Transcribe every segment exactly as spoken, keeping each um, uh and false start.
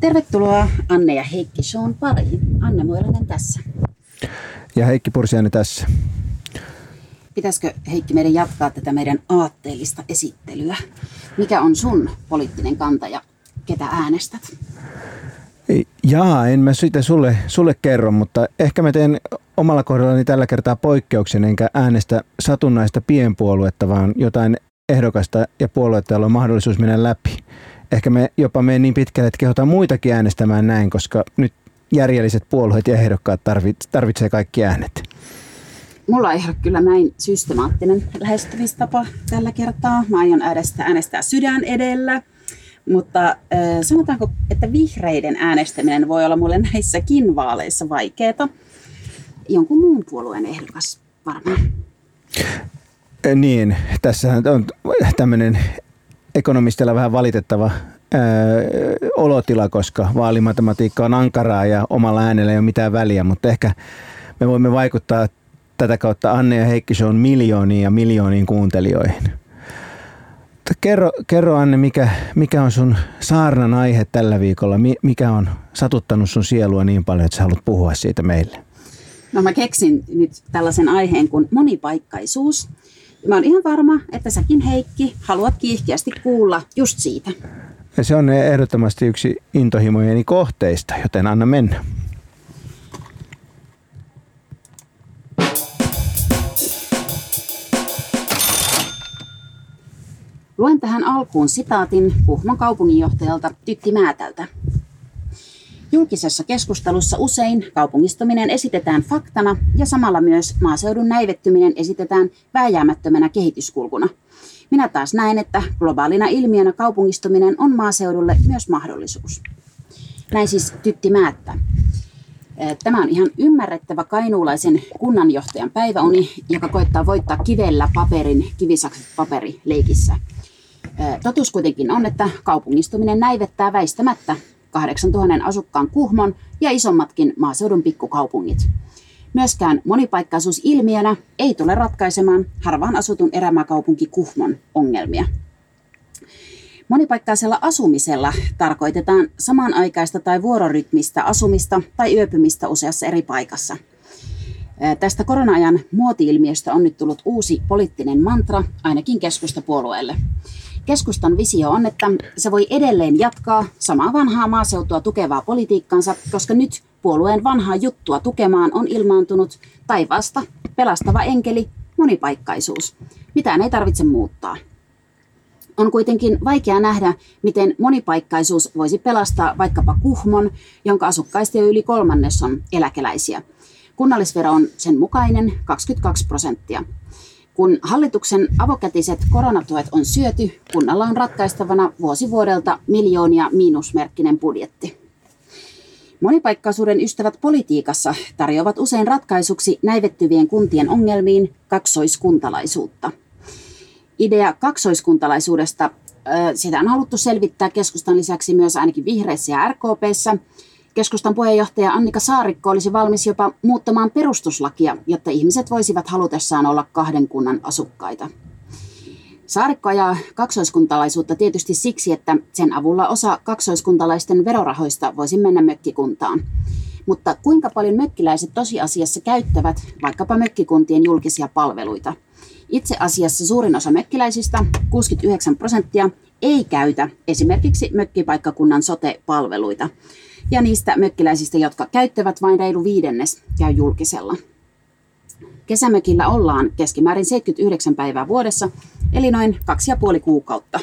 Tervetuloa Anne ja Heikki Shown pariin. Anne Moilanen tässä. Ja Heikki Pursiani tässä. Pitäisikö, Heikki, meidän jatkaa tätä meidän aatteellista esittelyä? Mikä on sun poliittinen kanta ja ketä äänestät? Jaa, en mä sitä sulle, sulle kerro, mutta ehkä mä teen omalla kohdallani tällä kertaa poikkeuksen, enkä äänestä satunnaista pienpuoluetta, vaan jotain ehdokasta ja puoluetta, jolla on mahdollisuus mennä läpi. Ehkä me jopa menen niin pitkälle, että kehotaan muitakin äänestämään näin, koska nyt järjelliset puolueet ja ehdokkaat tarvitsee kaikki äänet. Mulla ei ole kyllä näin systemaattinen lähestymistapa tällä kertaa. Mä aion äänestää, äänestää sydän edellä, mutta äh, sanotaanko, että vihreiden äänestäminen voi olla mulle näissäkin vaaleissa vaikeeta. Jonkun muun puolueen ehdokas varmaan. Niin, tässähän on tämmöinen ekonomistilla vähän valitettava ää, olotila, koska vaalimatematiikka on ankaraa ja omalla äänellä ei ole mitään väliä, mutta ehkä me voimme vaikuttaa tätä kautta Anne ja Heikki Shown miljooniin ja miljooniin kuuntelijoihin. Kerro, kerro Anne, mikä, mikä on sun saarnan aihe tällä viikolla? Mikä on satuttanut sun sielua niin paljon, että sä haluat puhua siitä meille? No mä keksin nyt tällaisen aiheen kuin monipaikkaisuus. Mä oon ihan varma, että säkin, Heikki, haluat kiihkeästi kuulla just siitä. Ja se on ehdottomasti yksi intohimojeni kohteista, joten anna mennä. Luen tähän alkuun sitaatin Kuhmon kaupunginjohtajalta Tytti Määtältä. Julkisessa keskustelussa usein kaupungistuminen esitetään faktana ja samalla myös maaseudun näivettyminen esitetään vääjäämättömänä kehityskulkuna. Minä taas näen, että globaalina ilmiönä kaupungistuminen on maaseudulle myös mahdollisuus. Näin siis Tytti Määttä. Tämä on ihan ymmärrettävä kainuulaisen kunnanjohtajan päiväuni, joka koittaa voittaa kivellä paperin kivisakset-paperi leikissä. Totuus kuitenkin on, että kaupungistuminen näivettää väistämättä kahdeksantuhannen asukkaan Kuhmon ja isommatkin maaseudun pikkukaupungit. Myöskään monipaikkaisuus ilmiönä ei tule ratkaisemaan harvaan asutun erämaakaupunki Kuhmon ongelmia. Monipaikkaisella asumisella tarkoitetaan samanaikaista tai vuororytmistä asumista tai yöpymistä useassa eri paikassa. Tästä korona-ajan muoti-ilmiöstä on nyt tullut uusi poliittinen mantra ainakin keskustapuolueelle. Keskustan visio on, että se voi edelleen jatkaa samaa vanhaa maaseutua tukevaa politiikkaansa, koska nyt puolueen vanhaa juttua tukemaan on ilmaantunut taivaasta pelastava enkeli monipaikkaisuus. Mitään ei tarvitse muuttaa. On kuitenkin vaikea nähdä, miten monipaikkaisuus voisi pelastaa vaikkapa Kuhmon, jonka asukkaista jo yli kolmannes on eläkeläisiä. Kunnallisvero on sen mukainen kaksikymmentäkaksi prosenttia. Kun hallituksen avokätiset koronatuet on syöty, kunnalla on ratkaistavana vuosi vuodelta miljoonia miinusmerkkinen budjetti. Monipaikkaisuuden ystävät politiikassa tarjoavat usein ratkaisuksi näivettyvien kuntien ongelmiin kaksoiskuntalaisuutta. Idea kaksoiskuntalaisuudesta, sitä on haluttu selvittää keskustan lisäksi myös ainakin vihreissä ja är koo pee:ssä. Keskustan puheenjohtaja Annika Saarikko olisi valmis jopa muuttamaan perustuslakia, jotta ihmiset voisivat halutessaan olla kahden kunnan asukkaita. Saarikko ajaa kaksoiskuntalaisuutta tietysti siksi, että sen avulla osa kaksoiskuntalaisten verorahoista voisi mennä mökkikuntaan. Mutta kuinka paljon mökkiläiset tosiasiassa käyttävät vaikkapa mökkikuntien julkisia palveluita? Itse asiassa suurin osa mökkiläisistä, kuusikymmentäyhdeksän prosenttia, ei käytä esimerkiksi mökkipaikkakunnan sote-palveluita. Ja niistä mökkiläisistä, jotka käyttävät, vain reilu viidennes käy julkisella. Kesämökillä ollaan keskimäärin seitsemänkymmentäyhdeksän päivää vuodessa, eli noin kaksi ja puoli kuukautta.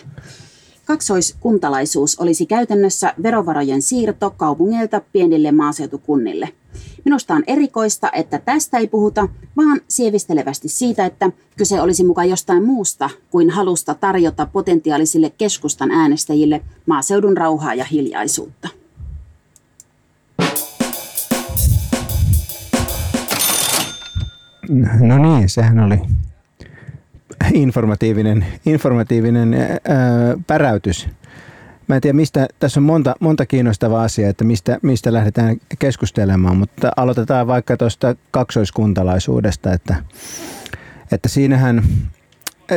Kaksoiskuntalaisuus olisi käytännössä verovarojen siirto kaupungeilta pienille maaseutukunnille. Minusta on erikoista, että tästä ei puhuta, vaan sievistelevästi siitä, että kyse olisi mukaan jostain muusta kuin halusta tarjota potentiaalisille keskustan äänestäjille maaseudun rauhaa ja hiljaisuutta. No niin, sehän oli informatiivinen, informatiivinen ää, päräytys. Mä en tiedä, mistä, tässä on monta, monta kiinnostavaa asiaa, että mistä, mistä lähdetään keskustelemaan, mutta aloitetaan vaikka tuosta kaksoiskuntalaisuudesta, että, että siinähän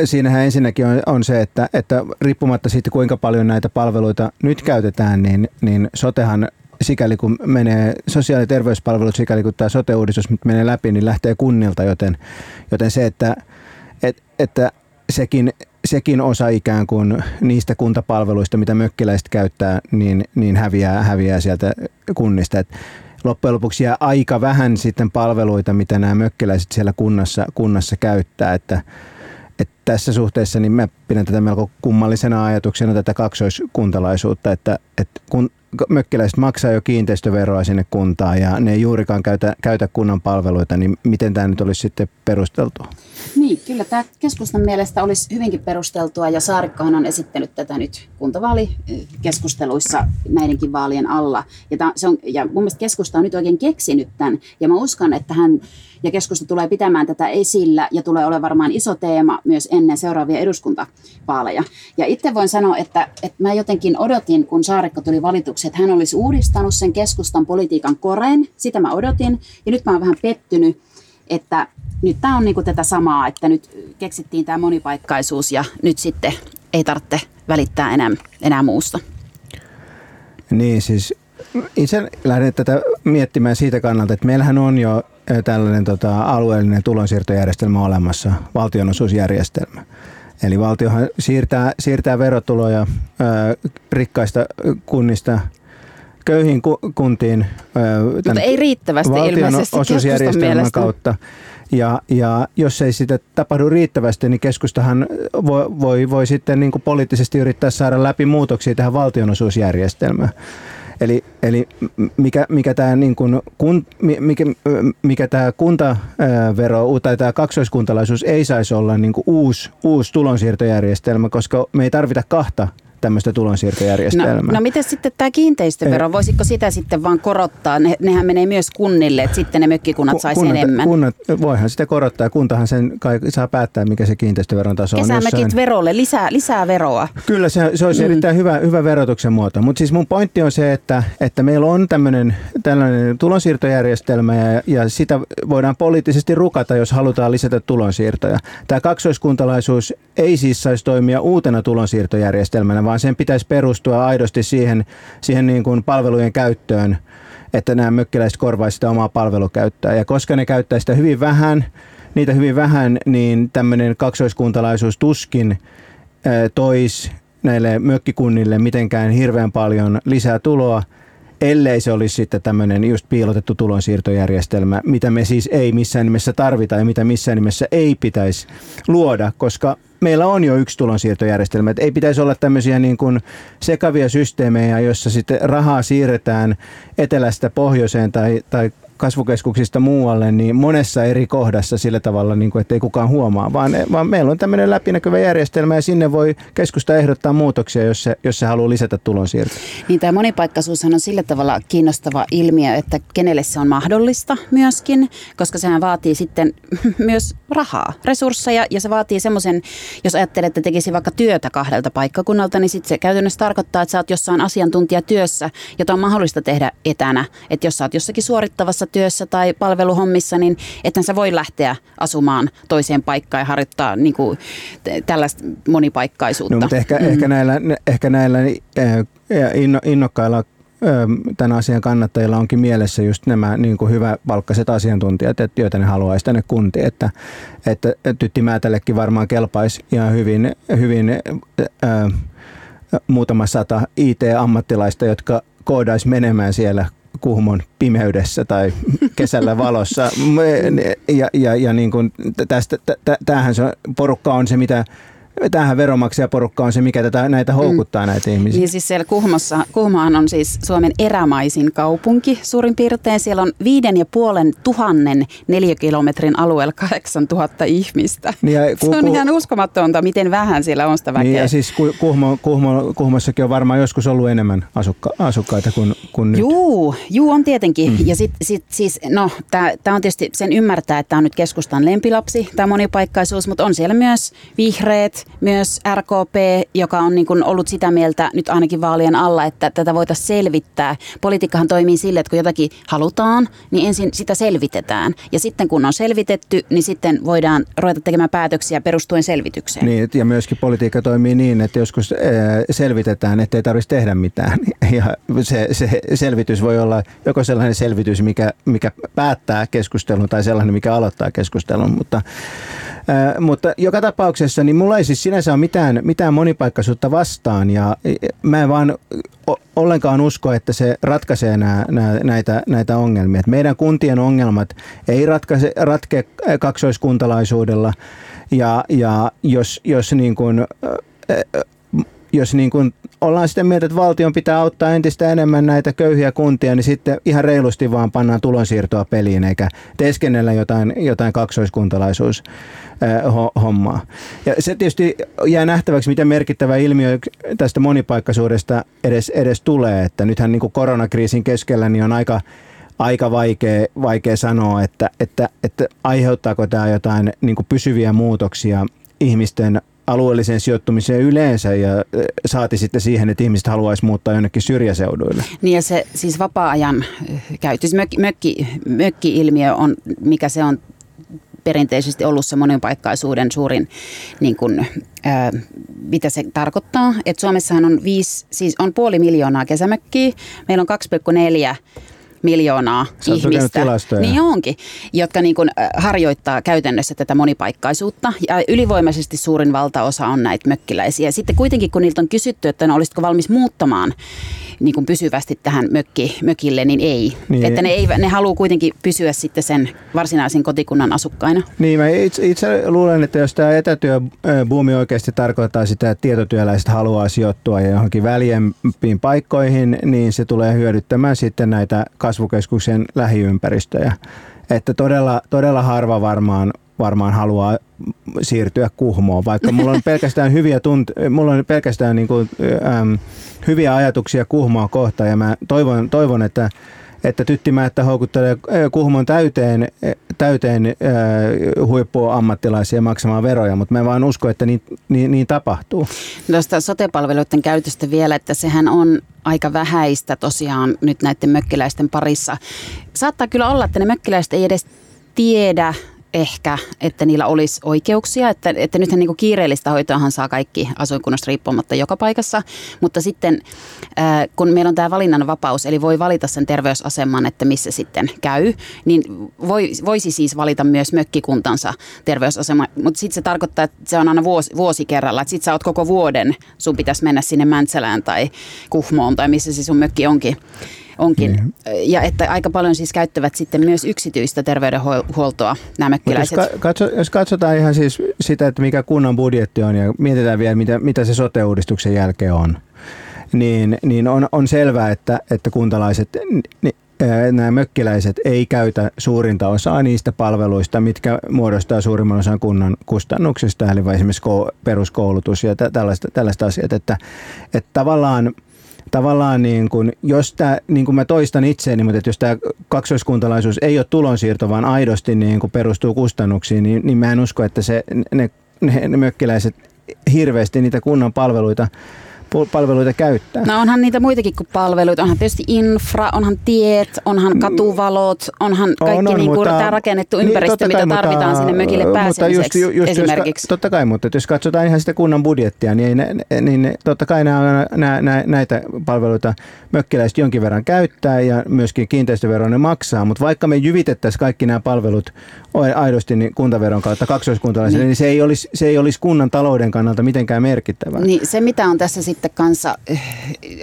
Siinähän ensinnäkin on, on se, että, että riippumatta siitä, kuinka paljon näitä palveluita nyt käytetään, niin, niin sotehan sikäli kun menee, sosiaali- ja terveyspalvelut sikäli kun tämä sote-uudistus nyt menee läpi, niin lähtee kunnilta, joten, joten se, että, et, että sekin, sekin osa ikään kuin niistä kuntapalveluista, mitä mökkiläiset käyttää, niin, niin häviää, häviää sieltä kunnista. Et loppujen lopuksi jää aika vähän sitten palveluita, mitä nämä mökkiläiset siellä kunnassa, kunnassa käyttää, että Että tässä suhteessa niin mä pidän tätä melko kummallisena ajatuksena tätä kaksoiskuntalaisuutta, että, että kun mökkiläiset maksaa jo kiinteistöveroa sinne kuntaan ja ne ei juurikaan käytä, käytä kunnan palveluita, niin miten tämä nyt olisi sitten perusteltua? Niin, kyllä tämä keskustan mielestä olisi hyvinkin perusteltua ja Saarikkohan on esittänyt tätä nyt kuntavaalikeskusteluissa näidenkin vaalien alla. Ja, tämä, se on, ja mun mielestä keskusta on nyt oikein keksinyt tämän ja mä uskon, että hän ja keskusta tulee pitämään tätä esillä ja tulee olemaan varmaan iso teema myös ennen seuraavia eduskuntavaaleja. Ja itse voin sanoa, että, että mä jotenkin odotin, kun Saarikko tuli valituksi, että hän olisi uudistanut sen keskustan politiikan koreen. Sitä mä odotin ja nyt mä oon vähän pettynyt, että nyt tää on niinku tätä samaa, että nyt keksittiin tää monipaikkaisuus ja nyt sitten ei tarvitse välittää enää, enää muusta. Niin siis itse lähden tätä miettimään siitä kannalta, että meillähän on jo tällainen tota, alueellinen tulonsiirtojärjestelmä olemassa, valtionosuusjärjestelmä. Eli valtiohan siirtää, siirtää verotuloja ö, rikkaista kunnista köyhiin ku, kuntiin. Ö, Mutta ei riittävästi ilmeisesti keskustan mielestä. Kautta. Ja, ja jos ei sitä tapahdu riittävästi, niin keskustahan voi, voi, voi sitten niin kuin poliittisesti yrittää saada läpi muutoksia tähän valtionosuusjärjestelmään. Eli, eli mikä, mikä tämä niin kun, kun, mikä, mikä tämä kuntavero tai tämä kaksoiskuntalaisuus ei saisi olla niin kun uusi, uusi tulonsiirtojärjestelmä, koska me ei tarvita kahta tämmöistä tulonsiirtojärjestelmää. No, no miten sitten tämä kiinteistövero, voisiko sitä sitten vaan korottaa? Ne, nehän menee myös kunnille, että sitten ne mökkikunnat saisi kunnat, enemmän. Kunnat, voihan sitä korottaa, kuntahan sen saa päättää, mikä se kiinteistöveron taso on. Kesämökit verolle, lisää, lisää veroa. Kyllä, se, se olisi mm. erittäin hyvä, hyvä verotuksen muoto. Mutta siis mun pointti on se, että, että meillä on tämmöinen tällainen tulonsiirtojärjestelmä ja, ja sitä voidaan poliittisesti rukata, jos halutaan lisätä tulonsiirtoja. Tämä kaksoiskuntalaisuus ei siis saisi toimia uutena tulonsiirtojärjestelmänä, vaan sen pitäisi perustua aidosti siihen, siihen niin kuin palvelujen käyttöön, että nämä mökkiläiset korvaisivat sitä omaa palvelukäyttöä. Ja koska ne käyttäisivät sitä hyvin vähän, niitä hyvin vähän, niin tämmöinen kaksoiskuntalaisuus tuskin toisi näille mökkikunnille mitenkään hirveän paljon lisää tuloa, ellei se olisi sitten tämmöinen just piilotettu tulonsiirtojärjestelmä, mitä me siis ei missään nimessä tarvita ja mitä missään nimessä ei pitäisi luoda, koska meillä on jo yksi tulonsiirtojärjestelmä. Että ei pitäisi olla tämmöisiä niin kuin sekavia systeemejä, joissa sitten rahaa siirretään etelästä pohjoiseen tai, tai kasvukeskuksista muualle niin monessa eri kohdassa sillä tavalla, niin kuin, että ei kukaan huomaa, vaan, vaan meillä on tämmöinen läpinäkyvä järjestelmä ja sinne voi keskusta ehdottaa muutoksia, jos se, jos se haluaa lisätä tulonsiirtoja. Niin tämä monipaikkaisuushan on sillä tavalla kiinnostava ilmiö, että kenelle se on mahdollista myöskin, koska sehän vaatii sitten myös rahaa, resursseja ja se vaatii semmoisen, jos ajattelet, että tekisi vaikka työtä kahdelta paikkakunnalta, niin sitten se käytännössä tarkoittaa, että sä oot jossain asiantuntijatyössä, jota on mahdollista tehdä etänä, että jos sä oot jossakin suorittavassa työssä tai palveluhommissa, niin etten sä voi lähteä asumaan toiseen paikkaan ja harjoittaa niin kuin, tällaista monipaikkaisuutta. No, mutta ehkä, mm. ehkä näillä, ehkä näillä innokkailla tämän asian kannattajilla onkin mielessä just nämä niin kuin hyväpalkkaiset asiantuntijat, joita ne haluaisi tänne kuntiin, että, että Tytti Määtällekin varmaan kelpaisi ihan hyvin, hyvin äh, muutama sata I T-ammattilaista, jotka koodaisi menemään siellä Kuhmon pimeydessä tai kesällä valossa. Ja, ja, ja niin kuin tästä, tämähän se porukka on se, mitä tämähän veronmaksajaporukka on se, mikä tätä, näitä houkuttaa mm. näitä ihmisiä. Niin siis siellä Kuhmossa, Kuhmohan on siis Suomen erämaisin kaupunki suurin piirtein. Siellä on viiden ja puolen tuhannen neliökilometrin alueella kahdeksan tuhatta ihmistä. Ja ku, se on ku, ihan uskomatonta, miten vähän siellä on sitä väkeä. Niin ja siis Kuhmo, Kuhmo, Kuhmossakin on varmaan joskus ollut enemmän asukka, asukkaita kuin, kuin nyt? Juu, juu on tietenkin. Mm. Ja sit, sit, siis, no, tämä on tietysti sen ymmärtää, että tämä on nyt keskustan lempilapsi, tämä monipaikkaisuus, mutta on siellä myös vihreät, myös R K P, joka on niin kuin ollut sitä mieltä nyt ainakin vaalien alla, että tätä voitaisiin selvittää. Politiikkahan toimii sille, että kun jotakin halutaan, niin ensin sitä selvitetään. Ja sitten kun on selvitetty, niin sitten voidaan ruveta tekemään päätöksiä perustuen selvitykseen. Niin, ja myöskin politiikka toimii niin, että joskus selvitetään, ettei tarvitsisi tehdä mitään. Ja se, se selvitys voi olla joko sellainen selvitys, mikä, mikä päättää keskustelun, tai sellainen, mikä aloittaa keskustelun. Mutta, ää, mutta joka tapauksessa, niin mulla ei siis sinänsä ole mitään, mitään monipaikkaisuutta vastaan, ja mä en vaan ollenkaan usko, että se ratkaisee nää, nää, näitä, näitä ongelmia. Et meidän kuntien ongelmat ei ratkaise, ratke kaksoiskuntalaisuudella, ja, ja jos, jos niin kuin... Äh, Jos niin kuin ollaan sitä mieltä, että valtion pitää auttaa entistä enemmän näitä köyhiä kuntia, niin sitten ihan reilusti vaan pannaan tulonsiirtoa peliin, eikä teeskennellä jotain, jotain kaksoiskuntalaisuushommaa. Ja se tietysti jää nähtäväksi, mitä merkittävä ilmiö tästä monipaikkaisuudesta edes, edes tulee. Että nythän niin kuin koronakriisin keskellä niin on aika... Aika vaikea, vaikea sanoa, että, että, että aiheuttaako tämä jotain niin kuin pysyviä muutoksia ihmisten alueelliseen sijoittumiseen yleensä, ja saati sitten siihen, että ihmiset haluaisi muuttaa jonnekin syrjäseuduille. Niin, ja se siis vapaa-ajan käytös, mökki, mökki-ilmiö on, mikä se on perinteisesti ollut se monipaikkaisuuden suurin, niin kuin, ää, mitä se tarkoittaa. Et Suomessahan on, viisi, siis on puoli miljoonaa kesämökkiä, meillä on kaksi pilkku neljä miljoonaa ihmistä, niin onkin, jotka niin kuin harjoittaa käytännössä tätä monipaikkaisuutta. Ja ylivoimaisesti suurin valtaosa on näitä mökkiläisiä. Sitten kuitenkin, kun niiltä on kysytty, että no, olisitko valmis muuttamaan niin kuin pysyvästi tähän mökki, mökille, niin ei. Niin. Että ne, ei, ne haluaa kuitenkin pysyä sitten sen varsinaisen kotikunnan asukkaina. Niin, mä itse, itse luulen, että jos tämä etätyöbuumi oikeasti tarkoittaa sitä, että tietotyöläiset haluaa sijoittua johonkin väljempiin paikkoihin, niin se tulee hyödyttämään sitten näitä kasvukeskuksen lähiympäristöjä. Että todella, todella harva varmaan, varmaan haluaa siirtyä Kuhmoon, vaikka mulla on pelkästään hyviä, tunt- mulla on pelkästään niin kuin, ähm, hyviä ajatuksia Kuhmoa kohtaan, ja mä toivon, toivon että, että Tytti Määttä houkuttelee Kuhmon täyteen, täyteen äh, huippuammattilaisia maksamaan veroja, mutta mä vaan uskon, että niin, niin, niin tapahtuu. Tuosta sote-palveluiden käytöstä vielä, että sehän on aika vähäistä tosiaan nyt näiden mökkiläisten parissa. Saattaa kyllä olla, että ne mökkiläiset ei edes tiedä ehkä, että niillä olisi oikeuksia, että, että nythän niin kiireellistä hoitoahan saa kaikki asuinkunnasta riippumatta joka paikassa, mutta sitten äh, kun meillä on tämä valinnanvapaus, eli voi valita sen terveysaseman, että missä sitten käy, niin voi, voisi siis valita myös mökkikuntansa terveysasema, mutta sitten se tarkoittaa, että se on aina vuosi, vuosi kerralla, että sitten sä oot koko vuoden, sun pitäisi mennä sinne Mäntsälään tai Kuhmoon tai missä se sun mökki onkin. Onkin. Mm. Ja että aika paljon siis käyttävät sitten myös yksityistä terveydenhuoltoa nämä mökkiläiset. Jos, katso, jos katsotaan ihan siis sitä, että mikä kunnan budjetti on ja mietitään vielä, mitä, mitä se sote-uudistuksen jälkeen on, niin, niin on, on selvää, että, että kuntalaiset, ni, nämä mökkiläiset ei käytä suurinta osaa niistä palveluista, mitkä muodostaa suurimman osan kunnan kustannuksista, eli esimerkiksi peruskoulutus ja tällaista, tällaista asiat, että, että tavallaan Tavallaan niin kuin, jos tämä, niin kuin mä toistan itseäni, mutta että jos tämä kaksoiskuntalaisuus ei ole tulonsiirto, vaan aidosti niin kuin perustuu kustannuksiin, niin, niin mä en usko, että se, ne, ne, ne mökkiläiset hirveästi niitä kunnan palveluita, palveluita käyttää. No onhan niitä muitakin kuin palveluita. Onhan tietysti infra, onhan tiet, onhan katuvalot, onhan kaikki on, on, niin kuin mutta, tämä rakennettu ympäristö, niin, kai, mitä tarvitaan mutta, sinne mökille pääsemiseksi just, just, esimerkiksi. Jos, totta kai, mutta jos katsotaan ihan sitä kunnan budjettia, niin, ei, niin totta kai nämä, nämä, näitä palveluita mökkiläiset jonkin verran käyttää ja myöskin kiinteistöveron ne maksaa, mutta vaikka me jyvitettäisiin kaikki nämä palvelut aidosti niin kuntaveron kautta kaksoiskuntalaisille, niin, niin se, ei olisi, se ei olisi kunnan talouden kannalta mitenkään merkittävää. Niin se mitä on tässä sitten Sitten kanssa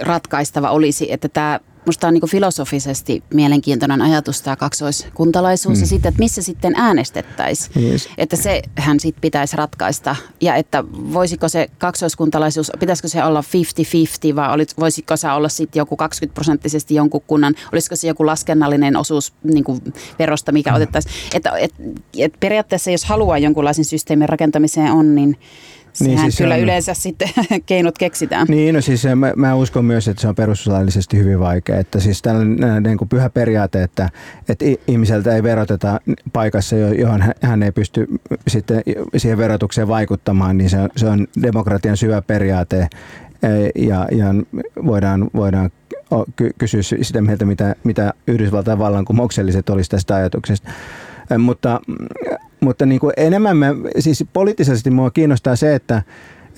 ratkaistava olisi, että tämä, musta on niin kuin filosofisesti mielenkiintoinen ajatus tämä kaksoiskuntalaisuus mm. ja sitten, että missä sitten äänestettäisiin, yes. Että sehän sitten pitäisi ratkaista ja että voisiko se kaksoiskuntalaisuus, pitäisikö se olla viisikymmentä viisikymmentä vai olis, voisiko se olla sitten joku kaksikymmentä prosenttisesti jonkun kunnan, olisiko se joku laskennallinen osuus niin kuin verosta, mikä otettaisiin, että et, et periaatteessa jos haluaa jonkunlaisen systeemin rakentamiseen on, niin Sehän niin, siis kyllä on... yleensä sitten keinot keksitään. Niin, no siis mä, mä uskon myös, että se on perustuslaillisesti hyvin vaikea. Että siis tällainen niin kuin pyhä periaate, että, että ihmiseltä ei veroteta paikassa, johon hän ei pysty sitten siihen verotukseen vaikuttamaan, niin se on, se on demokratian syvä periaate ja, ja voidaan, voidaan kysyä sitä mieltä, mitä, mitä Yhdysvaltain vallankumoukselliset olisi tästä ajatuksesta. Mutta, mutta niin kuin enemmän mä, siis poliittisesti mua kiinnostaa se, että,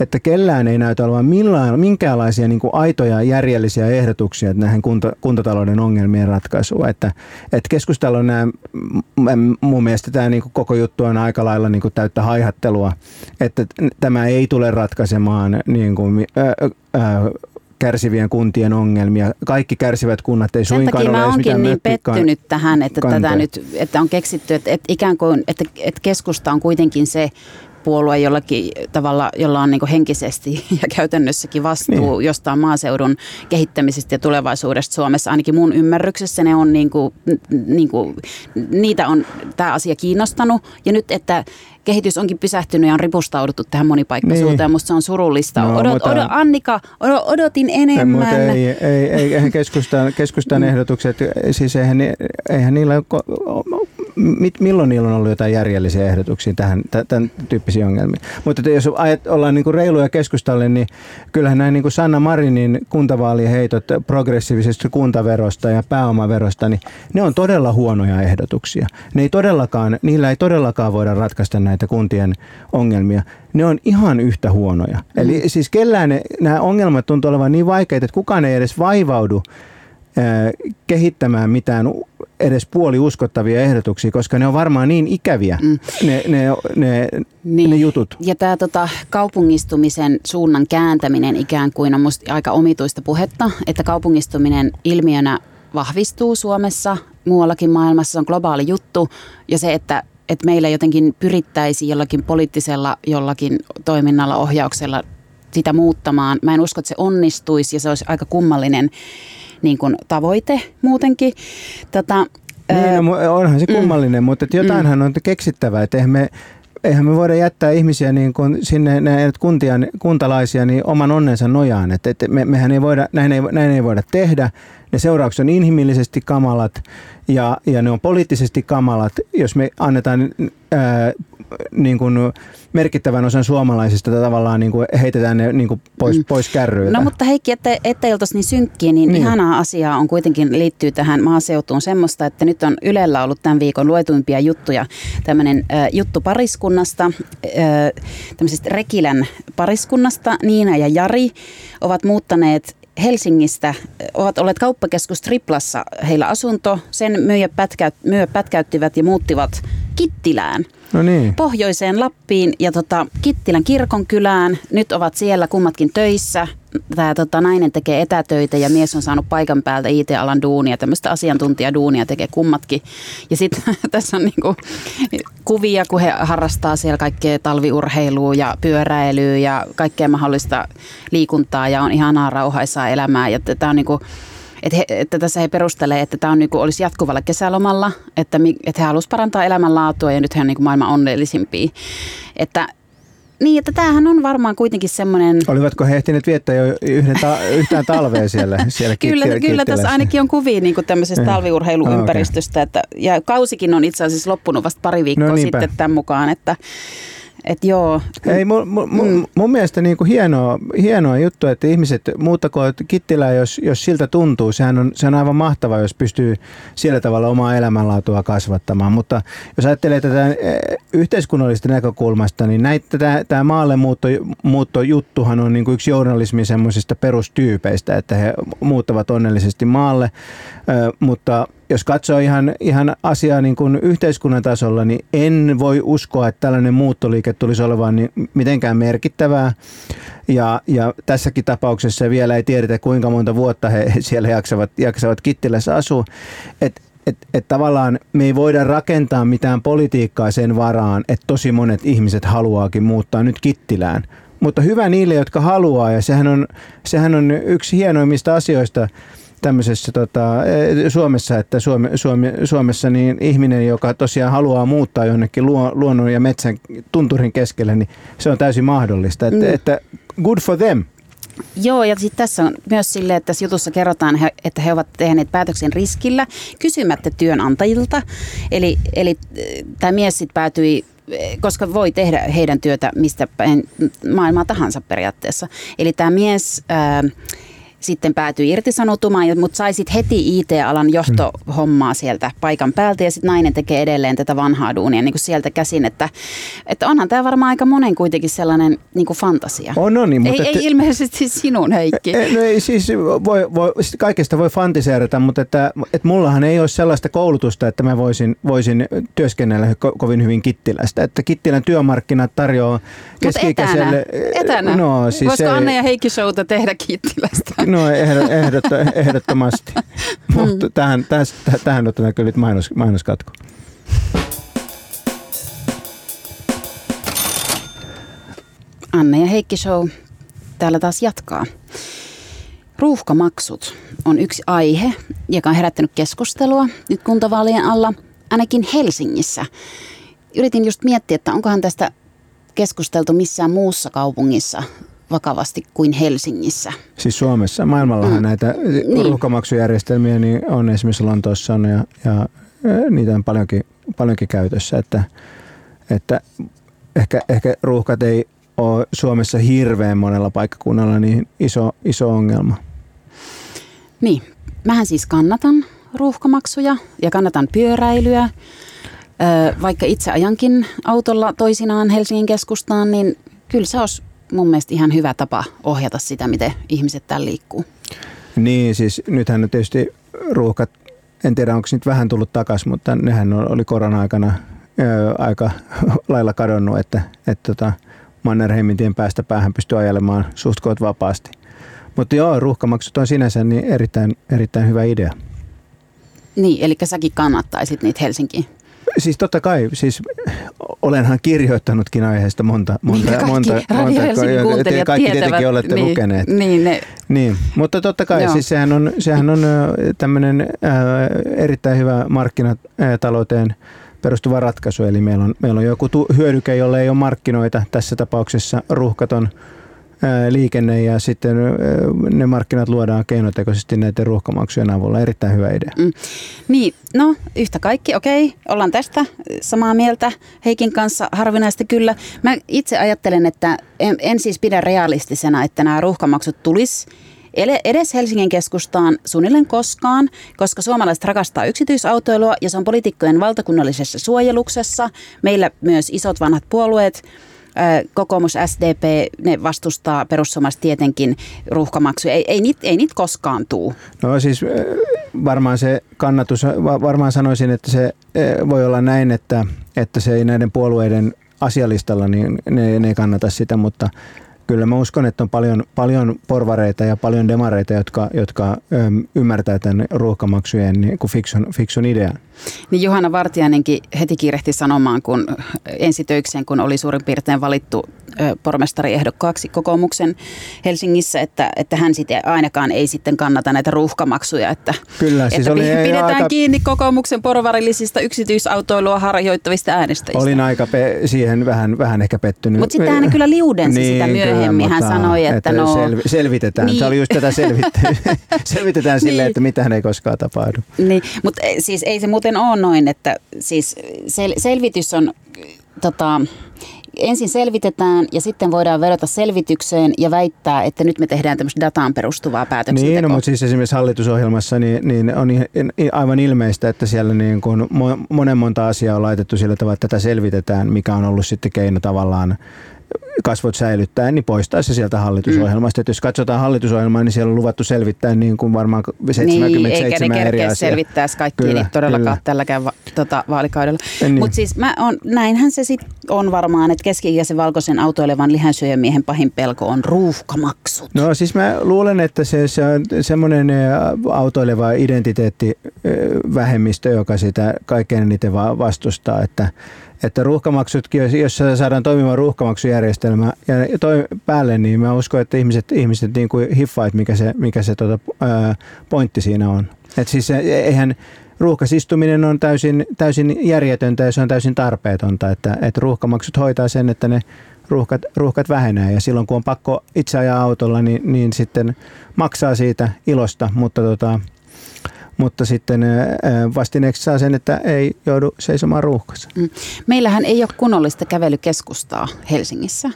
että kellään ei näytä olevan millään, minkäänlaisia niin kuin aitoja järjellisiä ehdotuksia näihin kunta, kuntatalouden ongelmien ratkaisua. Että, että keskustalla on nämä, mun mielestä tämä niin kuin koko juttu on aika lailla niin kuin täyttä haihattelua, että tämä ei tule ratkaisemaan niin kuin, ö, ö, kärsivien kuntien ongelmia. Kaikki kärsivät kunnat ei suinkaan ole edes mitään niin pettynyt tähän, että tätä nyt, että on keksitty, että, että ikään kuin että, että keskusta on kuitenkin se puolue jollakin tavalla, jolla on niin kuin henkisesti ja käytännössäkin vastuu niin jostain maaseudun kehittämisestä ja tulevaisuudesta Suomessa. Ainakin mun ymmärryksessä ne on niin kuin, niin kuin, niitä on tämä asia kiinnostanut. Ja nyt, että kehitys onkin pysähtynyt ja on ripustauduttu tähän monipaikkaisuuteen, niin. Musta se on surullista. No, odot, odot, Annika, odot, odotin enemmän. Ei, ei, ei, eihän keskustan, keskustan ehdotukset, siis eihän, eihän niillä ole, milloin niillä on ollut jotain järjellisiä ehdotuksia tähän, tämän tyyppisiin ongelmiin. Mutta jos ollaan niin kuin reiluja keskustalle, niin kyllähän näin niin kuin Sanna Marinin kuntavaaliheitot progressiivisesta kuntaverosta ja pääomaverosta, niin ne on todella huonoja ehdotuksia. Ne ei todellakaan, niillä ei todellakaan voida ratkaista näitä kuntien ongelmia. Ne on ihan yhtä huonoja. Eli siis kellään ne, nämä ongelmat tuntuu olevan niin vaikeita, että kukaan ei edes vaivaudu kehittämään mitään edes puoliuskottavia ehdotuksia, koska ne on varmaan niin ikäviä, mm. ne, ne, ne, niin. ne jutut. Ja tämä tota, kaupungistumisen suunnan kääntäminen ikään kuin on musta aika omituista puhetta, että kaupungistuminen ilmiönä vahvistuu Suomessa, muuallakin maailmassa se on globaali juttu, ja se, että et meillä jotenkin pyrittäisiin jollakin poliittisella, jollakin toiminnalla, ohjauksella sitä muuttamaan. Mä en usko, että se onnistuisi, ja se olisi aika kummallinen niin kuin tavoite muutenkin. Tätä, niin, no, onhan se kummallinen, mm, mutta että jotainhan mm. on keksittävää. Että eihän, me, eihän me voida jättää ihmisiä niin kuin sinne, näitä kuntia, kuntalaisia niin oman onnensa nojaan. Että, että me, mehän ei voida, näin, ei, näin ei voida tehdä. Ne seuraukset on inhimillisesti kamalat ja, ja ne on poliittisesti kamalat, jos me annetaan ää, niin kuin merkittävän osan suomalaisista tavallaan niin kuin heitetään ne niin kuin pois, pois kärryiltä. No mutta Heikki, ette, ettei oltaisi niin synkkiä, niin, niin ihanaa asiaa on kuitenkin liittyy tähän maaseutuun semmoista, että nyt on Ylellä ollut tämän viikon luetuimpia juttuja tämmöinen äh, juttu pariskunnasta, äh, tämmöisestä Rekilän pariskunnasta. Niina ja Jari ovat muuttaneet Helsingistä, ovat olleet kauppakeskus Triplassa, heillä asunto, sen myyjät pätkäyt, pätkäyttivät ja muuttivat Kittilään, no niin. pohjoiseen Lappiin ja tota, Kittilän kirkonkylään. Nyt ovat siellä kummatkin töissä. Tämä tota, nainen tekee etätöitä ja mies on saanut paikan päältä I T-alan duunia, tämmöistä asiantuntijaduunia tekee kummatkin. Ja sitten tässä on niinku kuvia, kun he harrastaa siellä kaikkea talviurheilua ja pyöräilyä ja kaikkea mahdollista liikuntaa ja on ihanaa rauhaisaa elämää. Ja tämä on niinku... Että, he, että tässä he perustelee, että tämä on niin kuin olisi jatkuvalla kesälomalla, että, mi, että he haluaisivat parantaa elämänlaatua ja nyt he on niin kuin maailman onnellisimpia. Että, niin, että tämähän on varmaan kuitenkin semmoinen... Olivatko he ehtineet viettää jo yhden ta- yhtään talvea siellä? siellä kyllä, kiitti- kyllä tässä ainakin on kuvia niin kuin tämmöisestä talviurheiluympäristöstä. Oh, okay. Että, ja kausikin on itse asiassa loppunut vasta pari viikkoa no, sitten tämän mukaan, että... Et joo. Ei, mun, mun, mm. mun mielestä niin kuin hienoa, hienoa juttu, että ihmiset muuttakoon Kittilää, jos, jos siltä tuntuu. Sehän on, sehän on aivan mahtavaa, jos pystyy sillä tavalla omaa elämänlaatua kasvattamaan. Mutta jos ajattelee tätä yhteiskunnallisesta näkökulmasta, niin tämä maalle muutto, muutto juttuhan on niin kuin yksi journalismin semmoisista perustyypeistä, että he muuttavat onnellisesti maalle, Ö, mutta... Jos katsoo ihan, ihan asiaa niin kuin yhteiskunnan tasolla, niin en voi uskoa, että tällainen muuttoliike tulisi olevan niin mitenkään merkittävää. Ja, ja tässäkin tapauksessa vielä ei tiedetä, kuinka monta vuotta he siellä jaksavat, jaksavat Kittilässä asua. Et, et, et tavallaan me ei voida rakentaa mitään politiikkaa sen varaan, että tosi monet ihmiset haluaakin muuttaa nyt Kittilään. Mutta hyvä niille, jotka haluaa, ja sehän on, sehän on yksi hienoimmista asioista tämmöisessä tota, Suomessa, että Suome, Suome, Suomessa niin ihminen, joka tosiaan haluaa muuttaa jonnekin luonnon ja metsän tunturin keskelle, niin se on täysin mahdollista. Että, mm. että good for them. Joo, ja sitten tässä on myös silleen, että tässä jutussa kerrotaan, että he ovat tehneet päätöksen riskillä kysymättä työnantajilta. Eli, eli tämä mies sitten päätyi, koska voi tehdä heidän työtä mistä maailmaa tahansa periaatteessa. Eli tämä mies... Ää, Sitten päätyi irtisanoutumaan, mutta sai sitten heti I T-alan johtohommaa sieltä paikan päältä ja sitten nainen tekee edelleen tätä vanhaa duunia niin kuin sieltä käsin, että, että onhan tämä varmaan aika monen kuitenkin sellainen niin kuin fantasia. On, on niin, mutta ei, että... ei ilmeisesti sinun, Heikki. No ei, siis voi, voi, kaikesta voi fantiseerata, mutta että, että mullahan ei ole sellaista koulutusta, että mä voisin, voisin työskennellä ko- kovin hyvin Kittilästä. Että Kittilän työmarkkinat tarjoaa keski-ikäiselle... Mutta etänä, etänä. No, siis voisiko ei... Anne ja Heikki showta tehdä Kittilästä? No ehdottomasti, mutta tähän, tähän otetaan kyllä nyt mainos, mainoskatko. Anne ja Heikki Show täällä taas jatkaa. Ruuhkamaksut on yksi aihe, joka on herättänyt keskustelua nyt kuntavaalien alla, ainakin Helsingissä. Yritin just miettiä, että onkohan tästä keskusteltu missään muussa kaupungissa vakavasti kuin Helsingissä. Siis Suomessa. Maailmallahan mm. näitä niin. ruuhkamaksujärjestelmiä niin on esimerkiksi Lontoossa on ja, ja niitä on paljonkin, paljonkin käytössä. Että, että ehkä, ehkä ruuhkat ei ole Suomessa hirveän monella paikkakunnalla niin iso, iso ongelma. Niin. Mähän siis kannatan ruuhkamaksuja ja kannatan pyöräilyä. Vaikka itse ajankin autolla toisinaan Helsingin keskustaan, niin kyllä se olisi mun mielestä ihan hyvä tapa ohjata sitä, miten ihmiset täällä liikkuu. Niin, siis nythän on tietysti ruuhkat, en tiedä onko nyt vähän tullut takaisin, mutta nehän oli korona-aikana ö, aika lailla kadonnut, että et, tota, Mannerheimintien päästä päähän pystyy ajelemaan suhtkoot vapaasti. Mutta joo, ruuhkamaksut on sinänsä niin erittäin, erittäin hyvä idea. Niin, eli säkin kannattaisit niitä Helsinkiin? Siis totta kai, siis olenhan kirjoittanutkin aiheesta monta, monta, kaikki monta, monta kaikki, kaikki tietenkin olette niin, lukeneet. Niin, ne. Niin, mutta totta kai, no. siis sehän on, sehän on tämmöinen erittäin hyvä markkinatalouteen perustuva ratkaisu, eli meillä on, meillä on joku tu- hyödyke, jolle ei ole markkinoita, tässä tapauksessa ruuhkaton liikenne ja sitten ne markkinat luodaan keinotekoisesti näiden ruuhkamaksujen avulla. Erittäin hyvä idea. Mm. Niin, no yhtä kaikki, okei, ollaan tästä samaa mieltä Heikin kanssa harvinaista kyllä. Mä itse ajattelen, että en, en siis pidä realistisena, että nämä ruuhkamaksut tulisi edes Helsingin keskustaan suunnilleen koskaan, koska suomalaiset rakastaa yksityisautoilua ja se on poliitikkojen valtakunnallisessa suojeluksessa. Meillä myös isot vanhat puolueet. Kokoomus, S D P, ne vastustaa perussuomalaiset tietenkin ruuhkamaksuja. Ei, ei, niitä, ei niitä koskaan tule. No siis varmaan se kannatus, varmaan sanoisin, että se voi olla näin, että, että se ei näiden puolueiden asialistalla, niin ne, ne ei kannata sitä, mutta kyllä mä uskon, että on paljon, paljon porvareita ja paljon demareita, jotka, jotka ymmärtää tämän ruuhkamaksujen niin kuin fiksun, fiksun idean. Niin Johanna Vartiainenkin heti kiirehti sanomaan, kun ensi töikseen, kun oli suurin piirtein valittu pormestariehdokkaksi kokoomuksen Helsingissä, että, että hän sitten ainakaan ei sitten kannata näitä ruuhkamaksuja. Että, Kyllä, että siis oli, pidetään aika... kiinni kokoomuksen porvarillisista yksityisautoilua harjoittavista äänestäjistä. Olin aika pe- siihen vähän, vähän ehkä pettynyt. Mutta sitten hän kyllä liudensi niin, sitä myöhemmin. Hän sanoi, että, että no... Sel- selvitetään. Niin. Se oli just tätä selvitt- selvitetään silleen, niin. että mitään ei koskaan tapahdu. Niin, mutta siis ei se muuten ole noin, että siis sel- selvitys on... Tota, ensin selvitetään ja sitten voidaan verrata selvitykseen ja väittää, että nyt me tehdään tämmöistä dataan perustuvaa päätöksentekoa. Niin, no, mutta siis esimerkiksi hallitusohjelmassa niin, niin on aivan ilmeistä, että siellä niin kuin monen monta asiaa on laitettu sillä tavalla, että tätä selvitetään, mikä on ollut sitten keino tavallaan kasvot säilyttää, niin poistaa se sieltä hallitusohjelmasta. Mm. Että jos katsotaan hallitusohjelmaa, niin siellä on luvattu selvittää niin kuin varmaan seitsemänkymmentäseitsemän niin, eri asiaa. Niin, eikä ne kerkeä selvittää kaikkia, kyllä, niitä todellakaan tälläkään, tota, vaalikaudella. Niin. Mutta siis mä on, näinhän se sitten on varmaan, että keski-ikäisen valkoisen autoilevan lihansyöjän miehen pahin pelko on ruuhkamaksut. No siis mä luulen, että se, se on semmoinen autoileva identiteettivähemmistö, joka sitä kaikkein eniten vastustaa, että Että ruuhkamaksutkin, jos saadaan toimimaan ruuhkamaksujärjestelmä ja toi päälle, niin mä uskon, että ihmiset, ihmiset niin kuin hiffaa, että mikä se, mikä se tota, ää, pointti siinä on. Että siis eihän ruuhkasistuminen on täysin, täysin järjetöntä ja se on täysin tarpeetonta, että, että ruuhkamaksut hoitaa sen, että ne ruuhkat, ruuhkat vähenee ja silloin kun on pakko itse ajaa autolla, niin, niin sitten maksaa siitä ilosta, mutta tota, Mutta sitten vastineeksi saa sen, että ei joudu seisomaan ruuhkassa. Meillähän ei ole kunnollista kävelykeskustaa Helsingissä,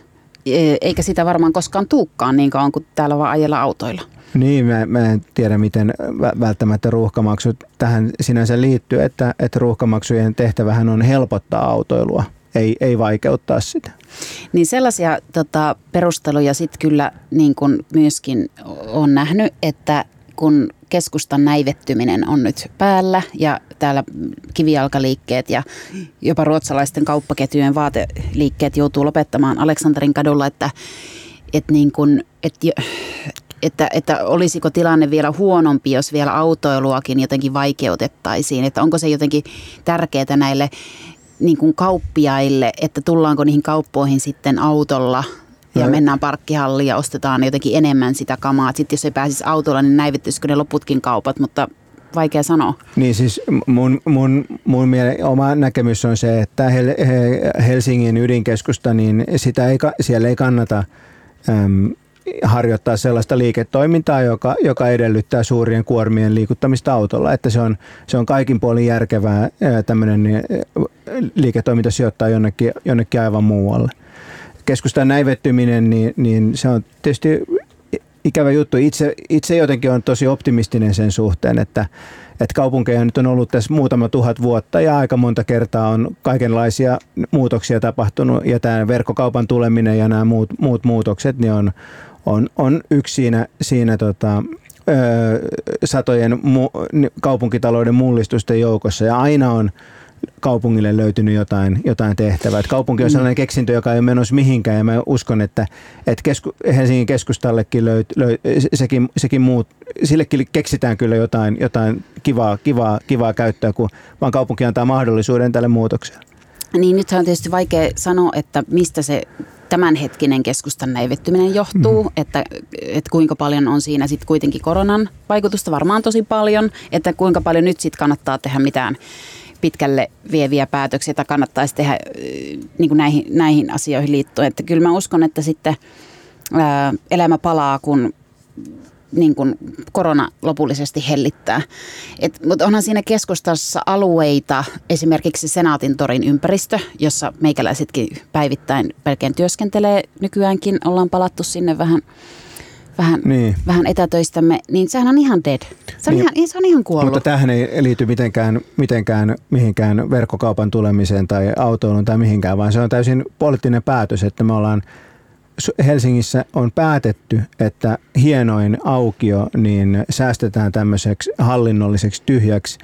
eikä sitä varmaan koskaan tuukkaan niin kauan kuin täällä vaan ajella autoilla. Niin, mä, mä en tiedä miten välttämättä ruuhkamaksut tähän sinänsä liittyy, että, että ruuhkamaksujen tehtävähän on helpottaa autoilua, ei, ei vaikeuttaa sitä. Niin sellaisia tota, perusteluja sitten kyllä niin kuin myöskin on nähnyt, että kun keskustan näivettyminen on nyt päällä ja täällä kivijalkaliikkeet ja jopa ruotsalaisten kauppaketjujen vaateliikkeet joutuu lopettamaan Aleksanterin kadulla, että, että, niin kuin, että, että, että olisiko tilanne vielä huonompi, jos vielä autoiluakin jotenkin vaikeutettaisiin, että onko se jotenkin tärkeää näille niin kuin kauppiaille, että tullaanko niihin kauppoihin sitten autolla ja mennään parkkihalliin ja ostetaan jotenkin enemmän sitä kamaa. Sitten jos ei pääsisi autolla, niin näivittyskö ne loputkin kaupat, mutta vaikea sanoa. Niin siis mun, mun, mun miele- oma näkemys on se, että Hel- Helsingin ydinkeskusta, niin sitä ei, siellä ei kannata äm, harjoittaa sellaista liiketoimintaa, joka, joka edellyttää suurien kuormien liikuttamista autolla. Että se on, se on kaikin puolin järkevää tämmöinen liiketoiminta sijoittaa jonnekin, jonnekin aivan muualle. Keskustan näivettyminen, niin, niin se on tietysti ikävä juttu. Itse, itse jotenkin on tosi optimistinen sen suhteen, että, että kaupunkeja nyt on ollut tässä muutama tuhat vuotta ja aika monta kertaa on kaikenlaisia muutoksia tapahtunut. Ja tämä verkkokaupan tuleminen ja nämä muut, muut muutokset niin on, on, on yksi siinä, siinä tota, ö, satojen mu, kaupunkitalouden mullistusten joukossa ja aina on kaupungille löytynyt jotain, jotain tehtävää. Että kaupunki on sellainen keksintö, joka ei ole menossa mihinkään ja mä uskon, että, että kesku, Helsingin keskustallekin löyt, löyt, sekin, sekin muut, sillekin keksitään kyllä jotain, jotain kivaa, kivaa, kivaa käyttöä, kun vaan kaupunki antaa mahdollisuuden tälle muutokselle. Niin nythän on tietysti vaikea sanoa, että mistä se tämänhetkinen keskustan näivettyminen johtuu, mm-hmm. että, että kuinka paljon on siinä sitten kuitenkin koronan vaikutusta, varmaan tosi paljon, että kuinka paljon nyt sitten kannattaa tehdä mitään pitkälle vieviä päätöksiä, että kannattaisi tehdä niin kuin näihin, näihin asioihin liittyen. Että kyllä mä uskon, että sitten ää, elämä palaa, kun, niin kun korona lopullisesti hellittää. Et, mutta onhan siinä keskustassa alueita, esimerkiksi Senaatintorin ympäristö, jossa meikäläisetkin päivittäin pelkään työskentelee. Nykyäänkin ollaan palattu sinne vähän, vähän, niin. vähän etätöistämme, niin sehän on ihan dead. Se on, niin, ihan, se on ihan kuollut. Mutta tähän ei liity mitenkään, mitenkään mihinkään verkkokaupan tulemiseen tai autoilun tai mihinkään, vaan se on täysin poliittinen päätös, että me ollaan Helsingissä on päätetty, että hienoin aukio niin säästetään tämmöiseksi hallinnolliseksi tyhjäksi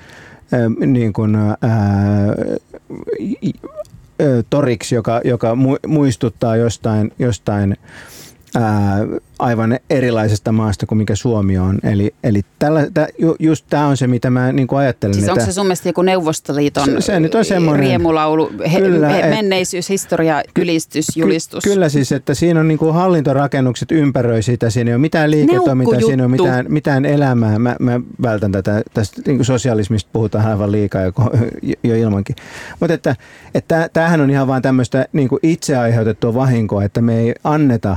äh, niin kuin, äh, äh, toriksi, joka, joka muistuttaa jostain, jostain Ää, aivan erilaisesta maasta kuin mikä Suomi on. Eli, eli tällä, tä, ju, just tämä on se, mitä mä niin kuin ajattelen. Siis onko se sun mielestä joku Neuvostoliiton se, se nyt on semmoinen riemulaulu, he, kyllä, he, menneisyys, historia, ylistys, julistus? Ky, kyllä siis, että siinä on niin kuin hallintorakennukset ympäröi sitä, siinä ei ole mitään liiketoimintaa, siinä ei ole mitään, mitään elämää. Mä, mä vältän tätä, tästä niin kuin sosialismista puhutaan aivan liikaa jo, jo ilmankin. Mutta että, että tämähän on ihan vaan tämmöistä niin kuin itse aiheutettua vahinkoa, että me ei anneta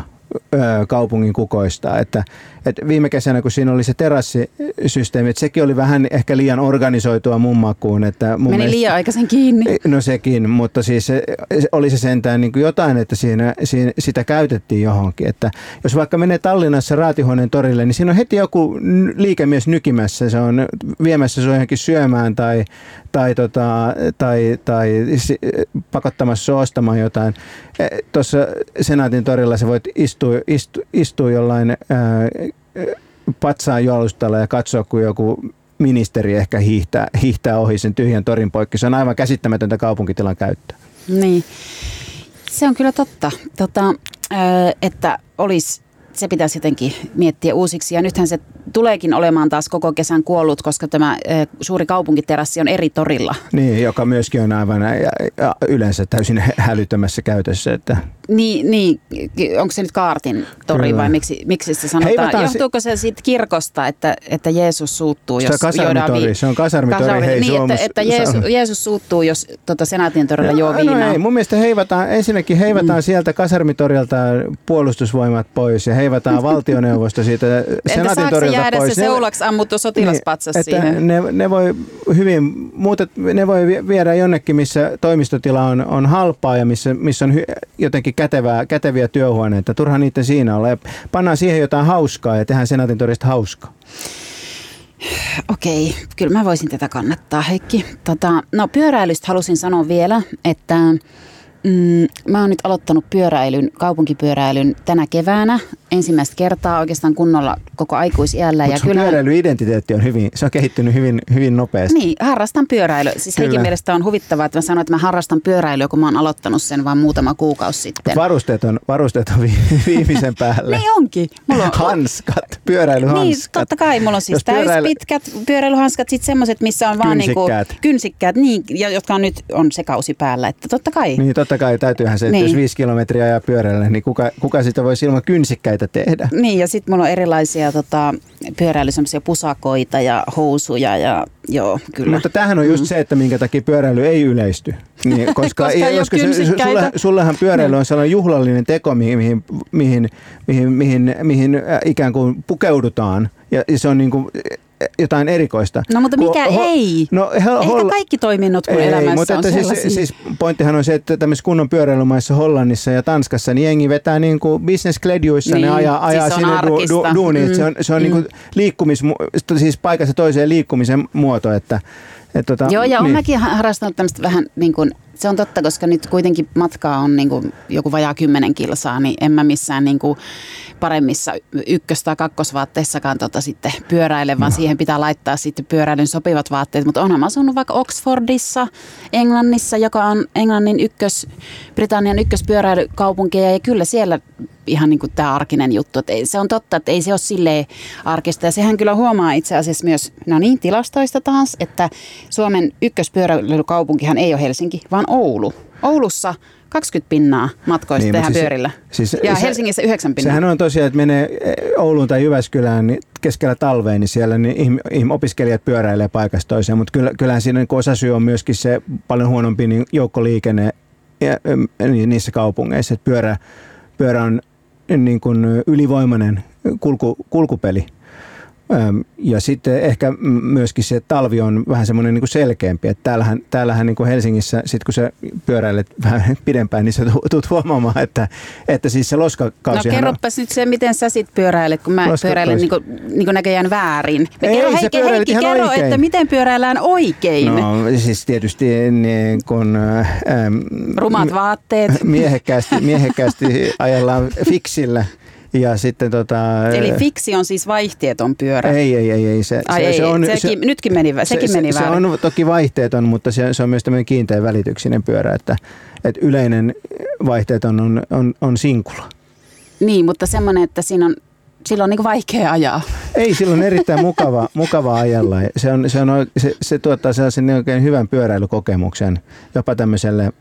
kaupungin kukoista. Että, että viime kesänä, kun siinä oli se terassisysteemi, että sekin oli vähän ehkä liian organisoitua mun makuun. Että mun Meni mielestä, liian aikaisen kiinni. No sekin, mutta siis se, oli se sentään niin kuin jotain, että siinä, siinä, sitä käytettiin johonkin. Että jos vaikka menee Tallinnassa Raatihuoneen torille, niin siinä on heti joku liikemies nykimässä. Se on viemässä sua johonkin syömään tai, tai, tota, tai, tai pakottamassa ostamaan jotain. Tuossa Senaatin torilla sä voit istua Istuu, istuu jollain ää, patsaan jalustalla ja katsoo, kun joku ministeri ehkä hiihtää, hiihtää ohi sen tyhjän torin poikki. Se on aivan käsittämätöntä kaupunkitilan käyttöä. Niin, se on kyllä totta, tota, että olisi... Se pitäisi jotenkin miettiä uusiksi ja nythän se tuleekin olemaan taas koko kesän kuollut, koska tämä suuri kaupunkiterassi on eri torilla. Niin, joka myöskin on aivan yleensä täysin hälyttämässä käytössä. Että. Niin, niin, onko se nyt Kaartin tori Kyllä. vai miksi, miksi se sanotaan? Hei, johtuuko se siitä kirkosta, että, että Jeesus suuttuu, jos juodaan viinaa? Se on Kasarmitori, Kasarmitori. Hei, niin, Suomessa. Että, että Jeesus, Jeesus suuttuu, jos tota, Senaatintorilla juo viinaa. No ei, mun mielestä heivataan, ensinnäkin heivataan mm. sieltä Kasarmitorilta puolustusvoimat pois ja heivataan valtioneuvosto siitä Senaatintorilta pois. Entä saako se jäädä se seulaksi ammuttu sotilaspatsas niin, siihen? Ne, ne voi hyvin, muuta, ne voi viedä jonnekin, missä toimistotila on, on halpaa ja missä, missä on hy, jotenkin kätevää, käteviä työhuoneita. Turhaan niitä siinä olla. Pannaan siihen jotain hauskaa ja tehdään Senaatintorista hauskaa. Okei, kyllä mä voisin tätä kannattaa, Heikki. Tota, no pyöräilystä halusin sanoa vielä, että... Mm, mä oon nyt aloittanut pyöräilyn, kaupunkipyöräilyn tänä keväänä ensimmäistä kertaa oikeastaan kunnolla koko aikuisiällä. Mutta sun kyllä... pyöräilyidentiteetti on hyvin, se on kehittynyt hyvin, hyvin nopeasti. Niin, harrastan pyöräilyä. Siis Heikin mielestä on huvittavaa, että mä sanon, että mä harrastan pyöräilyä, kun mä oon aloittanut sen vaan muutama kuukausi sitten. Varusteet on, varusteet on viimeisen päälle. Niin onkin. Mulla on... Hanskat, pyöräilyhanskat. Niin, totta kai. Mulla on siis täyspitkät pyöräily... pyöräilyhanskat, sit semmoset, missä on vaan niinku... Kynsikkäät. Niin, jotka on nyt on se kausi päällä, että totta kai. Niin, totta kai täytyyhän se, että niin. Jos viisi kilometriä ajaa pyörällä, niin kuka, kuka sitä voisi ilman kynsikkäitä tehdä? Niin, ja sitten mulla on erilaisia tota, pyöräily, semmoisia pusakoita ja housuja ja joo, kyllä. Mutta tämähän on just mm. se, että minkä takia pyöräily ei yleisty. Niin, koska koska ei, koska se, sulle, sullehan pyöräily on sellainen juhlallinen teko, mihin, mihin, mihin, mihin, mihin, mihin ikään kuin pukeudutaan ja, ja se on niin kuin... jotain erikoista. No mutta mikä ho, ho, ei? No, ho, ho, Ehkä kaikki toiminnot kun ei, elämässä mutta on sellaisia. Siis, siis pointtihan on se, että tämmöisessä kunnon pyöräilymaissa Hollannissa ja Tanskassa niin jengi vetää niin kuin business-kledjuissa, niin. ne ajaa, ajaa siis sinne du, du, duuniin. Mm. Se on, se on mm. niin kuin liikkumis, siis paikassa toiseen liikkumisen muoto, että Et tota, Joo, ja niin. olen mäkin harrastanut tämmöistä vähän, niin kuin, se on totta, koska nyt kuitenkin matkaa on niin kuin, joku vajaa kymmenen kilsaa, niin en mä missään niin kuin, paremmissa ykkös- tai kakkosvaatteissakaan tota, sitten pyöräile, vaan no. siihen pitää laittaa sitten pyöräilyn sopivat vaatteet. Mutta onhan mä asunut vaikka Oxfordissa, Englannissa, joka on Englannin ykkös, Britannian ykköspyöräilykaupunkia, ja kyllä siellä ihan niin kuin tämä arkinen juttu. Että se on totta, että ei se ole silleen arkista, ja sehän kyllä huomaa itse asiassa myös, no niin, tilastoista taas, että Suomen ykköspyöräilykaupunkihan ei ole Helsinki, vaan Oulu. Oulussa kaksikymmentä pinnaa matkoista niin, tehdään siis, pyörillä. Siis, ja se, Helsingissä yhdeksän pinnaa. Sehän on tosiaan, että menee Ouluun tai Jyväskylään niin keskellä talveen, niin siellä niin opiskelijat pyöräilee paikasta toiseen. Mutta kyllähän siinä niin osasyy on myöskin se paljon huonompi niin joukkoliikenne ja, niissä kaupungeissa. Että pyörä, pyörä on niin kuin ylivoimainen kulku, kulkupeli. Ja sitten ehkä myöskin se talvi on vähän semmoinen niin kuin selkeämpi, että täällähän, täällähän niin kuin Helsingissä, sit kun sä pyöräilet vähän pidempään, niin sä tulet huomaamaan, että, että siis se loskakausi... No kerropas on... nyt se, miten sä sit pyöräilet, kun mä Loska pyöräilen niin kuin, niin kuin näköjään väärin. Me Ei, kerro, Heikki, Heikki kerro, oikein. Että miten pyöräillään oikein. No siis tietysti niin kun... Ähm, Rumat vaatteet. Miehekkäästi, miehekkäästi ajellaan fiksillä. Ja sitten tota, eli fiksi on siis vaihteeton pyörä. Ei, ei, ei. ei. Se, Ai se, ei, se on, sekin, se, nytkin meni, sekin se, meni se, väärin. Se on toki vaihteeton, mutta se, se on myös tämmöinen kiinteä välityksinen pyörä, että, että yleinen vaihteeton on, on, on sinkula. Niin, mutta semmoinen, että siinä on, silloin on niin kuin vaikea ajaa. Ei, silloin on erittäin mukava, mukava ajalla. Se, on, se, on, se, se tuottaa sellaisen oikein hyvän pyöräilykokemuksen jopa tämmöiselle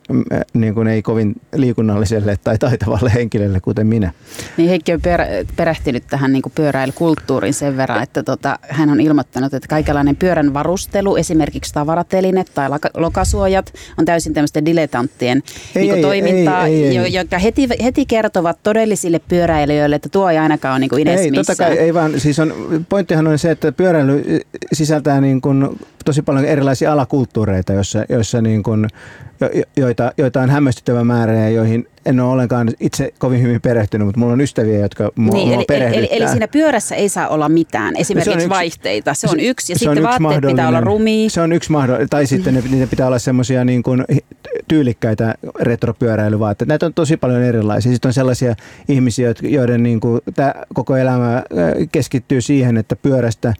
niin kuin ei kovin liikunnalliselle tai taitavalle henkilölle, kuten minä. Niin Heikki on perä, perehtynyt tähän niin kuin pyöräilykulttuuriin sen verran, että tota, hän on ilmoittanut, että kaikenlainen pyörän varustelu, esimerkiksi tavaratelinet tai lokasuojat, on täysin tämmöisten dilettanttien ei, niin kuin ei, toimintaa, ei, ei, ei. jotka heti, heti kertovat todellisille pyöräilijöille, että tuo ei ainakaan ole niin kuin Ei, totta kai, ei vaan, siis on, pointtihan on se, että pyöräily sisältää niin kuin tosi paljon erilaisia alakulttuureita, joissa, joissa niin kuin, joita, joita on hämmästyttävä määrä ja joihin en ole ollenkaan itse kovin hyvin perehtynyt, mutta mulla on ystäviä, jotka mua, niin, mua eli, perehdyttää. Eli, eli siinä pyörässä ei saa olla mitään, esimerkiksi se yksi, vaihteita. Se on yksi ja sitten yksi vaatteet pitää olla rumia. Se on yksi mahdollinen, tai sitten ne, niitä pitää olla semmoisia niin kuin tyylikkäitä retropyöräilyvaatteita. Näitä on tosi paljon erilaisia. Sitten on sellaisia ihmisiä, joiden niin kuin, tämä koko elämä keskittyy siihen, että pyörästä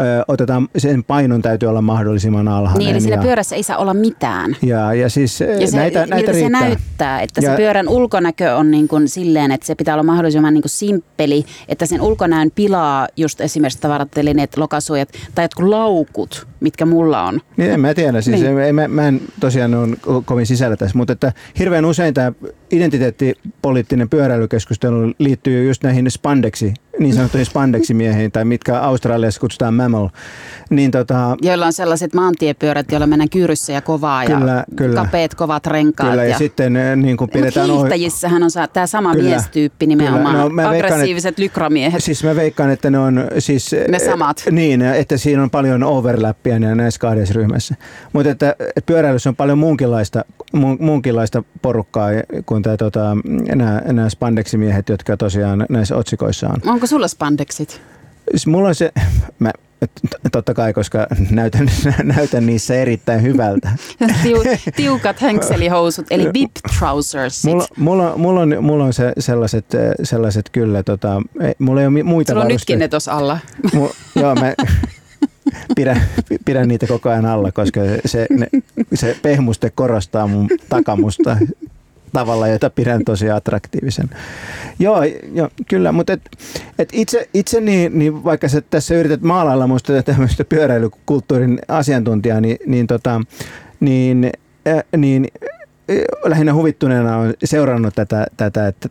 ö, otetaan, sen painon täytyy olla mahdollisimman alhainen. Niin, eli siinä pyörässä ei saa olla mitään. Ja, ja siis ja se, näitä, näitä se näyttää, että ja, se pyörän ulkonäkö on niin kuin silleen, että se pitää olla mahdollisimman niin kuin simppeli, että sen ulkonäön pilaa just esimerkiksi tavaratelineet, lokasuojat tai jotkut laukut, mitkä mulla on. Niin, en mä tiedä, siis niin. ei, mä, mä en tosiaan ole kovin sisällä tässä, mutta että hirveän usein tämä identiteettipoliittinen pyöräilykeskustelu liittyy just näihin spandeksi, niin sanottuihin spandeximiehiin, tai mitkä Australiassa kutsutaan mammal. Niin tota, joilla on sellaiset maantiepyörät, joilla mennään kyyryssä ja kovaa, kyllä, ja kyllä. kapeat kovat renkaat. Kyllä, ja, ja sitten niin kuin pidetään... Mutta hiihtäjissähän on tämä sama kyllä, miestyyppi nimenomaan, no, mä aggressiiviset lykramiehet. Siis mä veikkaan, että ne on siis... Ne samat. Niin, että siinä on paljon overlappia näissä kahdessa ryhmässä. Mutta että pyöräilyssä on paljon muunkinlaista, muunkinlaista porukkaa kuin tämä, tota, nämä, nämä spandeximiehet, jotka tosiaan näissä otsikoissa on. Onko sulla spandexit? Mulla on se, mä, totta kai, koska näytän, näytän niissä erittäin hyvältä. Tiukat henkselihousut, eli bib trousersit. Mulla, mulla, mulla, on, mulla on se, sellaiset, sellaiset kyllä, tota, mulla ei ole muita sulla varusteita. Sulla on nytkin ne tuossa alla. Mulla, joo, mä... Pidän, pidän niitä koko ajan alla, koska se, ne, se pehmuste korostaa mun takamusta tavalla, jota pidän tosi attraktiivisen. Joo, joo kyllä, mutta et, et itse, itse niin, niin vaikka sä tässä yrität maalailla musta tämmöistä pyöräilykulttuurin asiantuntijaa, niin, niin, tota, niin, äh, niin lähinnä huvittuneena olen seurannut tätä, tätä että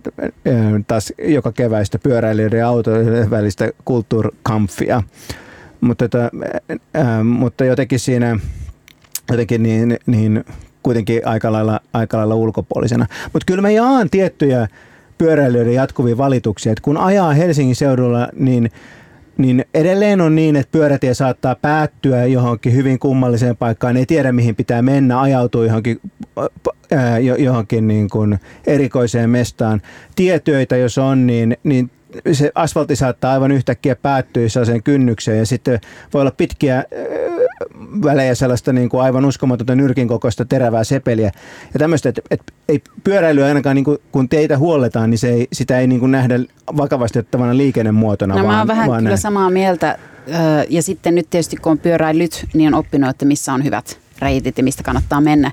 taas joka keväistä pyöräilijöiden ja autojen välistä kulttuurkampfia. Mutta, että, ää, mutta jotenkin siinä jotenkin niin, niin kuitenkin aika lailla, aika lailla ulkopuolisena. Mutta kyllä mä jaan tiettyjä pyöräilijöiden jatkuvia valituksia, että kun ajaa Helsingin seudulla, niin, niin edelleen on niin, että pyörätie saattaa päättyä johonkin hyvin kummalliseen paikkaan, ei tiedä mihin pitää mennä, ajautuu johonkin, ää, johonkin niin kuin erikoiseen mestaan. Tietyöitä jos on, niin, niin se asfaltti saattaa aivan yhtäkkiä päättyä sellaiseen kynnykseen ja sitten voi olla pitkiä välejä sellaista niin kuin aivan uskomatonta nyrkin kokoista terävää sepeliä ja tämmöistä, että et, ei pyöräilyä ainakaan niin kuin, kun teitä huolletaan, niin se ei, sitä ei niin kuin nähdä vakavasti ottavana liikennemuotona. No vaan, mä oon vähän kyllä näin. Samaa mieltä ja sitten nyt tietysti kun on pyöräillyt, niin on oppinut, että missä on hyvät reitit ja mistä kannattaa mennä.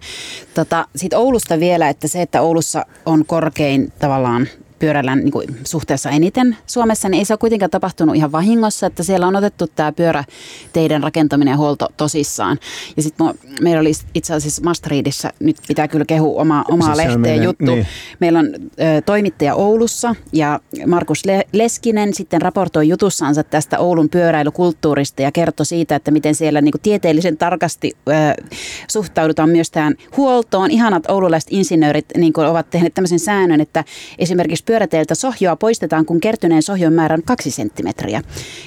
Tota, sitten Oulusta vielä, että se, että Oulussa on korkein tavallaan pyöräillään niin kuin suhteessa eniten Suomessa, niin ei se ole kuitenkaan tapahtunut ihan vahingossa, että siellä on otettu tämä pyöräteiden rakentaminen ja huolto tosissaan. Ja sitten meillä oli itse asiassa Maastrichtissä, nyt pitää kyllä kehua oma, omaa lehteä meidän, juttu. Niin. Meillä on ö, toimittaja Oulussa ja Markus Le- Leskinen sitten raportoi jutussansa tästä Oulun pyöräilykulttuurista ja kertoi siitä, että miten siellä niin kuin tieteellisen tarkasti ö, suhtaudutaan myös tähän huoltoon. Ihanat oululaiset insinöörit niin kuin ovat tehneet tämmöisen säännön, että esimerkiksi pyöräteiltä sohjoa poistetaan, kun kertyneen sohjon määrä on kaksi senttimetriä.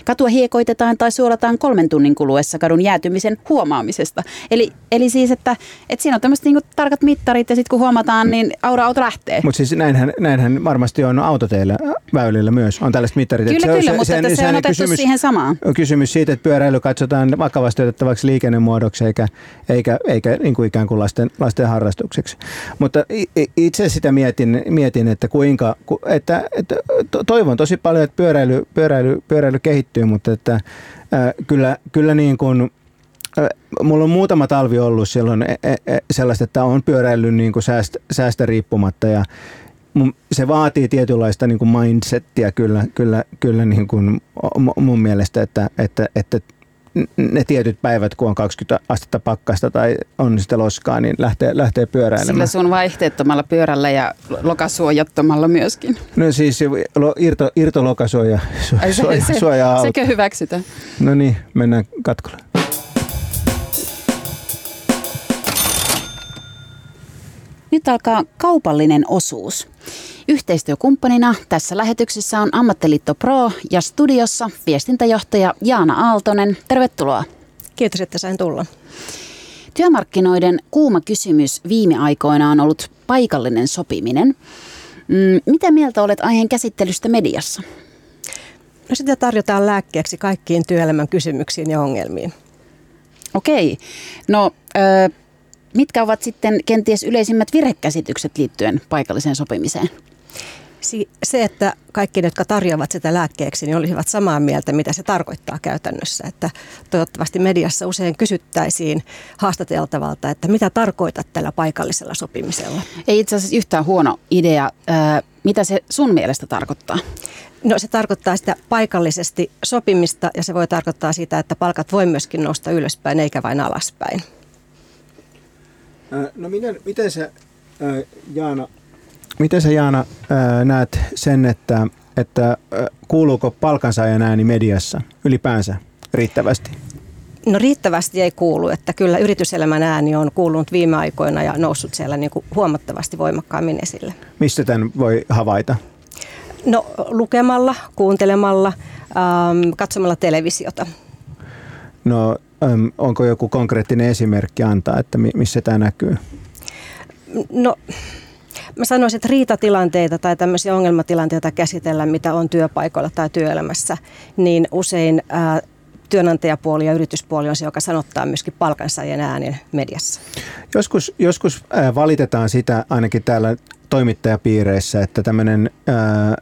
Katua hiekoitetaan tai suolataan kolmen tunnin kuluessa kadun jäätymisen huomaamisesta. Eli, eli siis, että, että siinä on tämmöiset niinku tarkat mittarit ja sitten kun huomataan, niin aura-auto lähtee. Mutta siis näinhän, näinhän varmasti on autoteillä, väylillä myös, on tällaiset mittarit. Kyllä, se kyllä, on, se, mutta se, se on otettu kysymys, siihen samaan. Kysymys siitä, että pyöräily katsotaan vakavasti otettavaksi liikennemuodoksi eikä, eikä, eikä niin kuin ikään kuin lasten, lasten harrastukseksi. Mutta itse sitä mietin, mietin että kuinka... Että, että toivon tosi paljon, että pyöräily, pyöräily, pyöräily kehittyy, mutta että, äh, kyllä, kyllä niin kuin, äh, mulla on muutama talvi ollut silloin e, e, sellaista, että on pyöräily niin kuin säästä, säästä riippumatta ja mun, se vaatii tietynlaista niin kuin mindsettiä kyllä, kyllä, kyllä niin kuin mun mielestä, että, että, että ne tietyt päivät, kun on kaksikymmentä astetta pakkasta tai on sitä loskaa, niin lähtee, lähtee pyöräilemään. Sillä sun vaihteettomalla pyörällä ja lokasuojattomalla myöskin. No siis irto, irtolokasuoja suojaa se, suoja, se, suoja sekö hyväksytään? No niin, mennään katkolle. Nyt alkaa kaupallinen osuus. Yhteistyökumppanina tässä lähetyksessä on Ammattiliitto Pro ja studiossa viestintäjohtaja Jaana Aaltonen. Tervetuloa. Kiitos, että sain tulla. Työmarkkinoiden kuuma kysymys viime aikoina on ollut paikallinen sopiminen. Mitä mieltä olet aiheen käsittelystä mediassa? No sitä tarjotaan lääkkeeksi kaikkiin työelämän kysymyksiin ja ongelmiin. Okei. No... Öö, Mitkä ovat sitten kenties yleisimmät virhekäsitykset liittyen paikalliseen sopimiseen? si- se, että kaikki ne, jotka tarjoavat sitä lääkkeeksi, niin olisivat samaa mieltä, mitä se tarkoittaa käytännössä. Että toivottavasti mediassa usein kysyttäisiin haastateltavalta, että mitä tarkoitat tällä paikallisella sopimisella. Ei itse asiassa yhtään huono idea. Mitä se sun mielestä tarkoittaa? No se tarkoittaa sitä paikallisesti sopimista ja se voi tarkoittaa sitä, että palkat voi myöskin nousta ylöspäin eikä vain alaspäin. No miten, miten sä, Jaana, miten sä, Jaana näet sen, että, että kuuluuko palkansaajan ääni mediassa ylipäänsä riittävästi? No riittävästi ei kuulu, että kyllä yrityselämän ääni on kuulunut viime aikoina ja noussut siellä niin kuin huomattavasti voimakkaammin esille. Mistä tämän voi havaita? No lukemalla, kuuntelemalla, ähm, katsomalla televisiota. No ähm, onko joku konkreettinen esimerkki antaa, että mi- missä tämä näkyy? No mä sanoisin, että riitatilanteita tai tämmöisiä ongelmatilanteita käsitellään, mitä on työpaikoilla tai työelämässä, niin usein äh, työnantajapuoli ja yrityspuoli on se, joka sanottaa myöskin palkansaajien äänen mediassa. Joskus, joskus valitetaan sitä ainakin täällä toimittajapiireissä, että tämmöinen ää,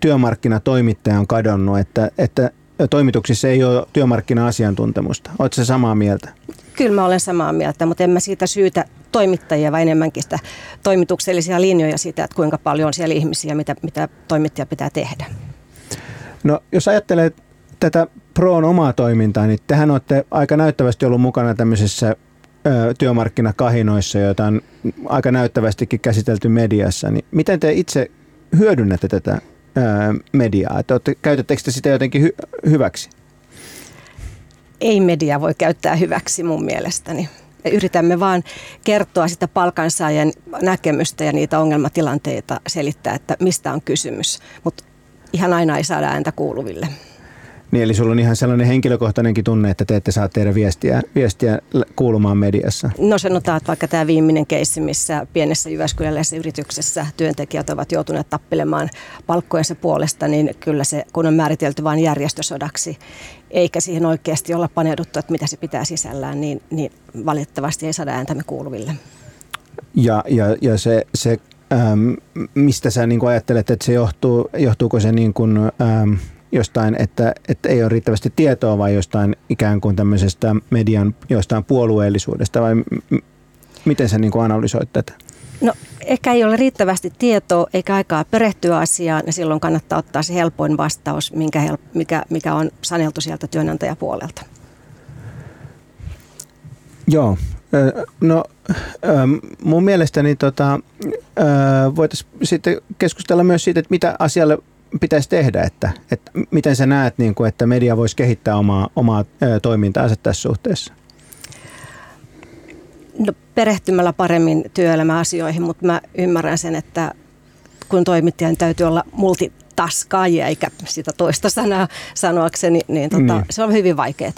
työmarkkinatoimittaja on kadonnut, että, että toimituksissa ei ole työmarkkina-asiantuntemusta. Oletko sä samaa mieltä? Kyllä mä olen samaa mieltä, mutta en mä siitä syytä toimittajia, vaan enemmänkin sitä toimituksellisia linjoja siitä, että kuinka paljon on siellä ihmisiä, mitä, mitä toimittaja pitää tehdä. No jos ajattelee tätä Proon omaa toimintaa, niin tehän olette aika näyttävästi ollut mukana tämmöisissä ö, työmarkkinakahinoissa, joita on aika näyttävästikin käsitelty mediassa. Niin miten te itse hyödynnätte tätä ö, mediaa? Että olette, käytättekö te sitä jotenkin hy- hyväksi? Ei media voi käyttää hyväksi mun mielestäni. Yritämme vaan kertoa sitä palkansaajan näkemystä ja niitä ongelmatilanteita selittää, että mistä on kysymys. Mutta ihan aina ei saada ääntä kuuluville. Niin, eli sulla on ihan sellainen henkilökohtainenkin tunne, että te ette saa tehdä viestiä, viestiä kuulumaan mediassa. No sanotaan, että vaikka tämä viimeinen keissi, missä pienessä jyväskyläläisessä yrityksessä työntekijät ovat joutuneet tappelemaan palkkojensa puolesta, niin kyllä se, kun on määritelty vain järjestösodaksi, eikä siihen oikeasti olla paneuduttu, että mitä se pitää sisällään, niin, niin valitettavasti ei saada ääntämme kuuluville. Ja, ja, ja se, se ähm, mistä sä niin kuin ajattelet, että se johtuu, johtuuko se niin kuin... Ähm, jostain, että, että ei ole riittävästi tietoa vai jostain ikään kuin tämmöisestä median jostain puolueellisuudesta vai m- miten sä niin kuin analysoit tätä? No ehkä ei ole riittävästi tietoa eikä aikaa perehtyä asiaan ja silloin kannattaa ottaa se helpoin vastaus, minkä hel- mikä, mikä on saneltu sieltä työnantajapuolelta. Joo, no mun mielestäni tota, voitaisiin sitten keskustella myös siitä, että mitä asialle pitäisi tehdä, että, että miten sä näet, niin kuin, että media voisi kehittää omaa, omaa toimintaansa tässä suhteessa? No, perehtymällä paremmin työelämäasioihin, mutta mä ymmärrän sen, että kun toimittajan täytyy olla multitaskaaja, eikä sitä toista sanaa sanoakseni, niin, tota, niin se on hyvin vaikeaa.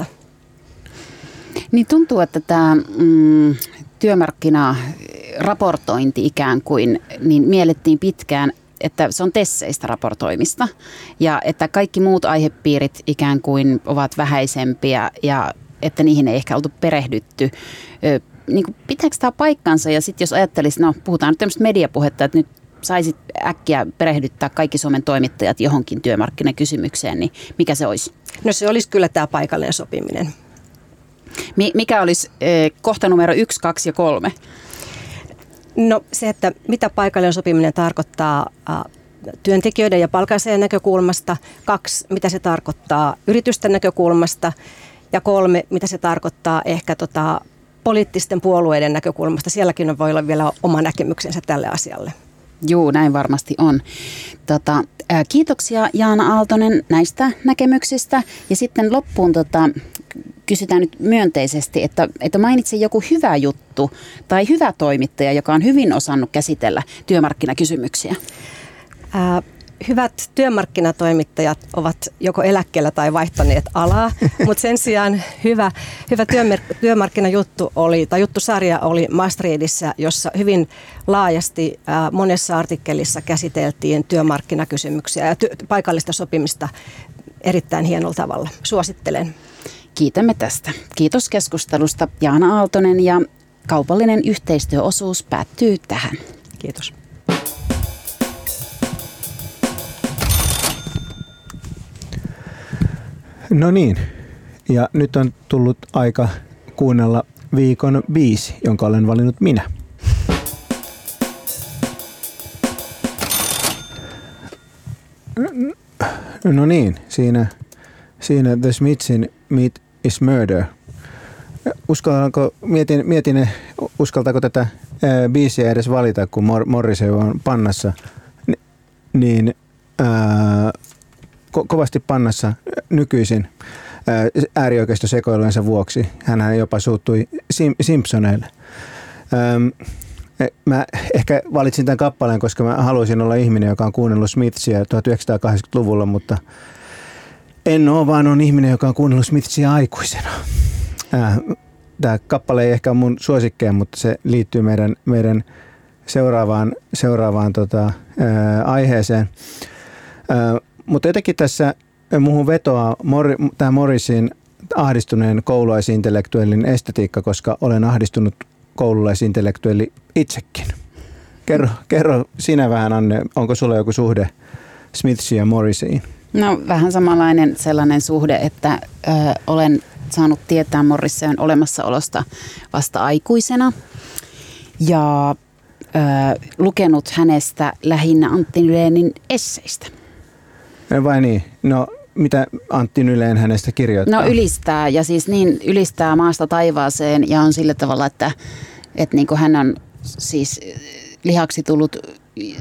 Niin tuntuu, että tämä mm, työmarkkinaraportointi ikään kuin niin miellettiin pitkään, että se on tesseistä raportoimista ja että kaikki muut aihepiirit ikään kuin ovat vähäisempiä ja että niihin ei ehkä oltu perehdytty. Niin kuin, pitääkö tämä paikkansa? Ja sitten jos ajattelisi, no puhutaan nyt tämmöistä mediapuhetta, että nyt saisit äkkiä perehdyttää kaikki Suomen toimittajat johonkin työmarkkinakysymykseen, niin mikä se olisi? No se olisi kyllä tämä paikallinen sopiminen. Mikä olisi kohta numero yksi, kaksi ja kolme? No se, että mitä paikallinen sopiminen tarkoittaa ä, työntekijöiden ja palkansaajien näkökulmasta, kaksi, mitä se tarkoittaa yritysten näkökulmasta ja kolme, mitä se tarkoittaa ehkä tota, poliittisten puolueiden näkökulmasta. Sielläkin voi olla vielä oma näkemyksensä tälle asialle. Juu, näin varmasti on. Tota, ää, kiitoksia Jaana Aaltonen näistä näkemyksistä ja sitten loppuun... Tota, kysytään nyt myönteisesti, että, että mainitse joku hyvä juttu tai hyvä toimittaja, joka on hyvin osannut käsitellä työmarkkinakysymyksiä. Ää, hyvät työmarkkinatoimittajat ovat joko eläkkeellä tai vaihtaneet alaa, mutta sen sijaan hyvä, hyvä työmer- työmarkkinajuttu oli, tai juttusarja oli Maastrichtissä, jossa hyvin laajasti ää, monessa artikkelissa käsiteltiin työmarkkinakysymyksiä ja ty- paikallista sopimista erittäin hienolla tavalla. Suosittelen. Kiitämme tästä. Kiitos keskustelusta Jaana Aaltonen ja kaupallinen yhteistyöosuus päättyy tähän. Kiitos. No niin, ja nyt on tullut aika kuunnella viikon biisi, jonka olen valinnut minä. No niin, siinä, siinä The Smithsin Meat is Murder. Uskallanko, mietin, mietin uskaltaako tätä ää, biisiä edes valita, kun Mor- Morrissey on pannassa, Ni, niin ää, ko- kovasti pannassa nykyisin ää, äärioikeistosekoilujensa vuoksi. Hänhän jopa suuttui Sim- Simpsoneille. Äm, Mä ehkä valitsin tämän kappaleen, koska mä haluaisin olla ihminen, joka on kuunnellut Smithsia tuhatyhdeksänsataakahdeksankymmentäluvulla, mutta en ole, vaan on ihminen, joka on kuunnellut Smithsia aikuisena. Tämä kappale ei ehkä ole mun suosikkeja, mutta se liittyy meidän, meidän seuraavaan, seuraavaan tota, ää, aiheeseen. Ää, mutta jotenkin tässä muuhun vetoaa Mor- tämä Morrisseyn ahdistuneen koululaisintellektuellin estetiikka, koska olen ahdistunut koululaisintellektuelli itsekin. Kerro, kerro sinä vähän, Anne, onko sulla joku suhde Smithsiin ja Morrisseyin? No vähän samanlainen sellainen suhde, että ö, olen saanut tietää Morrisseyn olemassaolosta vasta aikuisena ja ö, lukenut hänestä lähinnä Antti Nylénin esseistä. Vai niin? No mitä Antti Nylén hänestä kirjoittaa? No ylistää, ja siis niin ylistää maasta taivaaseen, ja on sillä tavalla, että, että niin kuin hän on siis lihaksi tullut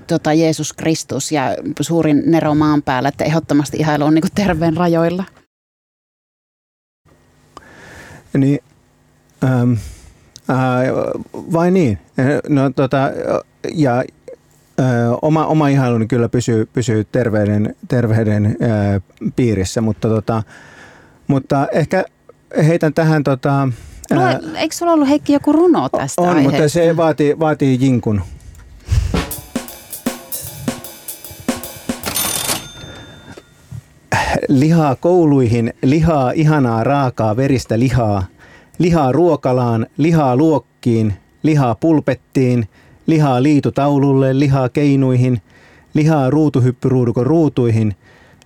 tota, Jeesus Kristus ja suurin nero maan päällä, että ehdottomasti ihailu on niin kuin terveen rajoilla. Niin, ähm, äh, vai niin? No tota, ja... Oma, oma ihailuni kyllä pysyy, pysyy terveyden, terveyden ää, piirissä, mutta, tota, mutta ehkä heitän tähän... Tota, ää, no, eikö sulla ollut, Heikki, joku runo tästä on, aiheesta? On, mutta se vaatii, vaatii jinkun. Lihaa kouluihin, lihaa ihanaa raakaa veristä lihaa. Lihaa ruokalaan, lihaa luokkiin, lihaa pulpettiin. Lihaa liitutaululle, lihaa keinuihin, lihaa ruutuhyppyruudukon ruutuihin,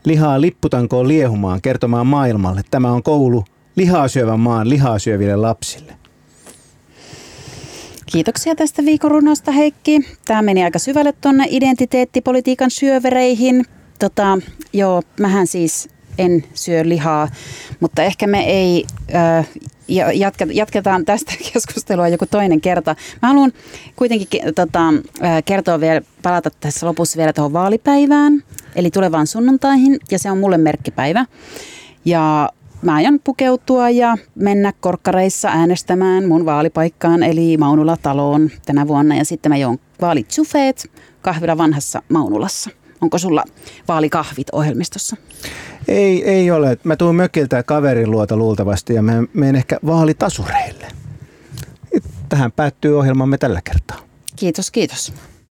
lihaa lipputankoon liehumaan, kertomaan maailmalle. Tämä on koulu lihaa syövän maan lihaa syöville lapsille. Kiitoksia tästä viikon runosta, Heikki. Tämä meni aika syvälle tuonne identiteettipolitiikan syövereihin. Tota, joo, mähän siis en syö lihaa, mutta ehkä me ei... Öö, Ja jatketaan tästä keskustelua joku toinen kerta. Mä haluan kuitenkin tota, kertoa vielä, palata tässä lopussa vielä tuohon vaalipäivään, eli tulevaan sunnuntaihin, ja se on mulle merkkipäivä. Ja mä aion pukeutua ja mennä korkkareissa äänestämään mun vaalipaikkaan, eli Maunula-taloon tänä vuonna, ja sitten mä joon vaalitsyfeet kahvilla vanhassa Maunulassa. Onko sulla vaalikahvit ohjelmistossa? Ei, ei ole. Mä tuun mökiltä kaverin luota luultavasti ja mä menen ehkä vaalitasureille. Tähän päättyy ohjelmamme tällä kertaa. Kiitos, kiitos.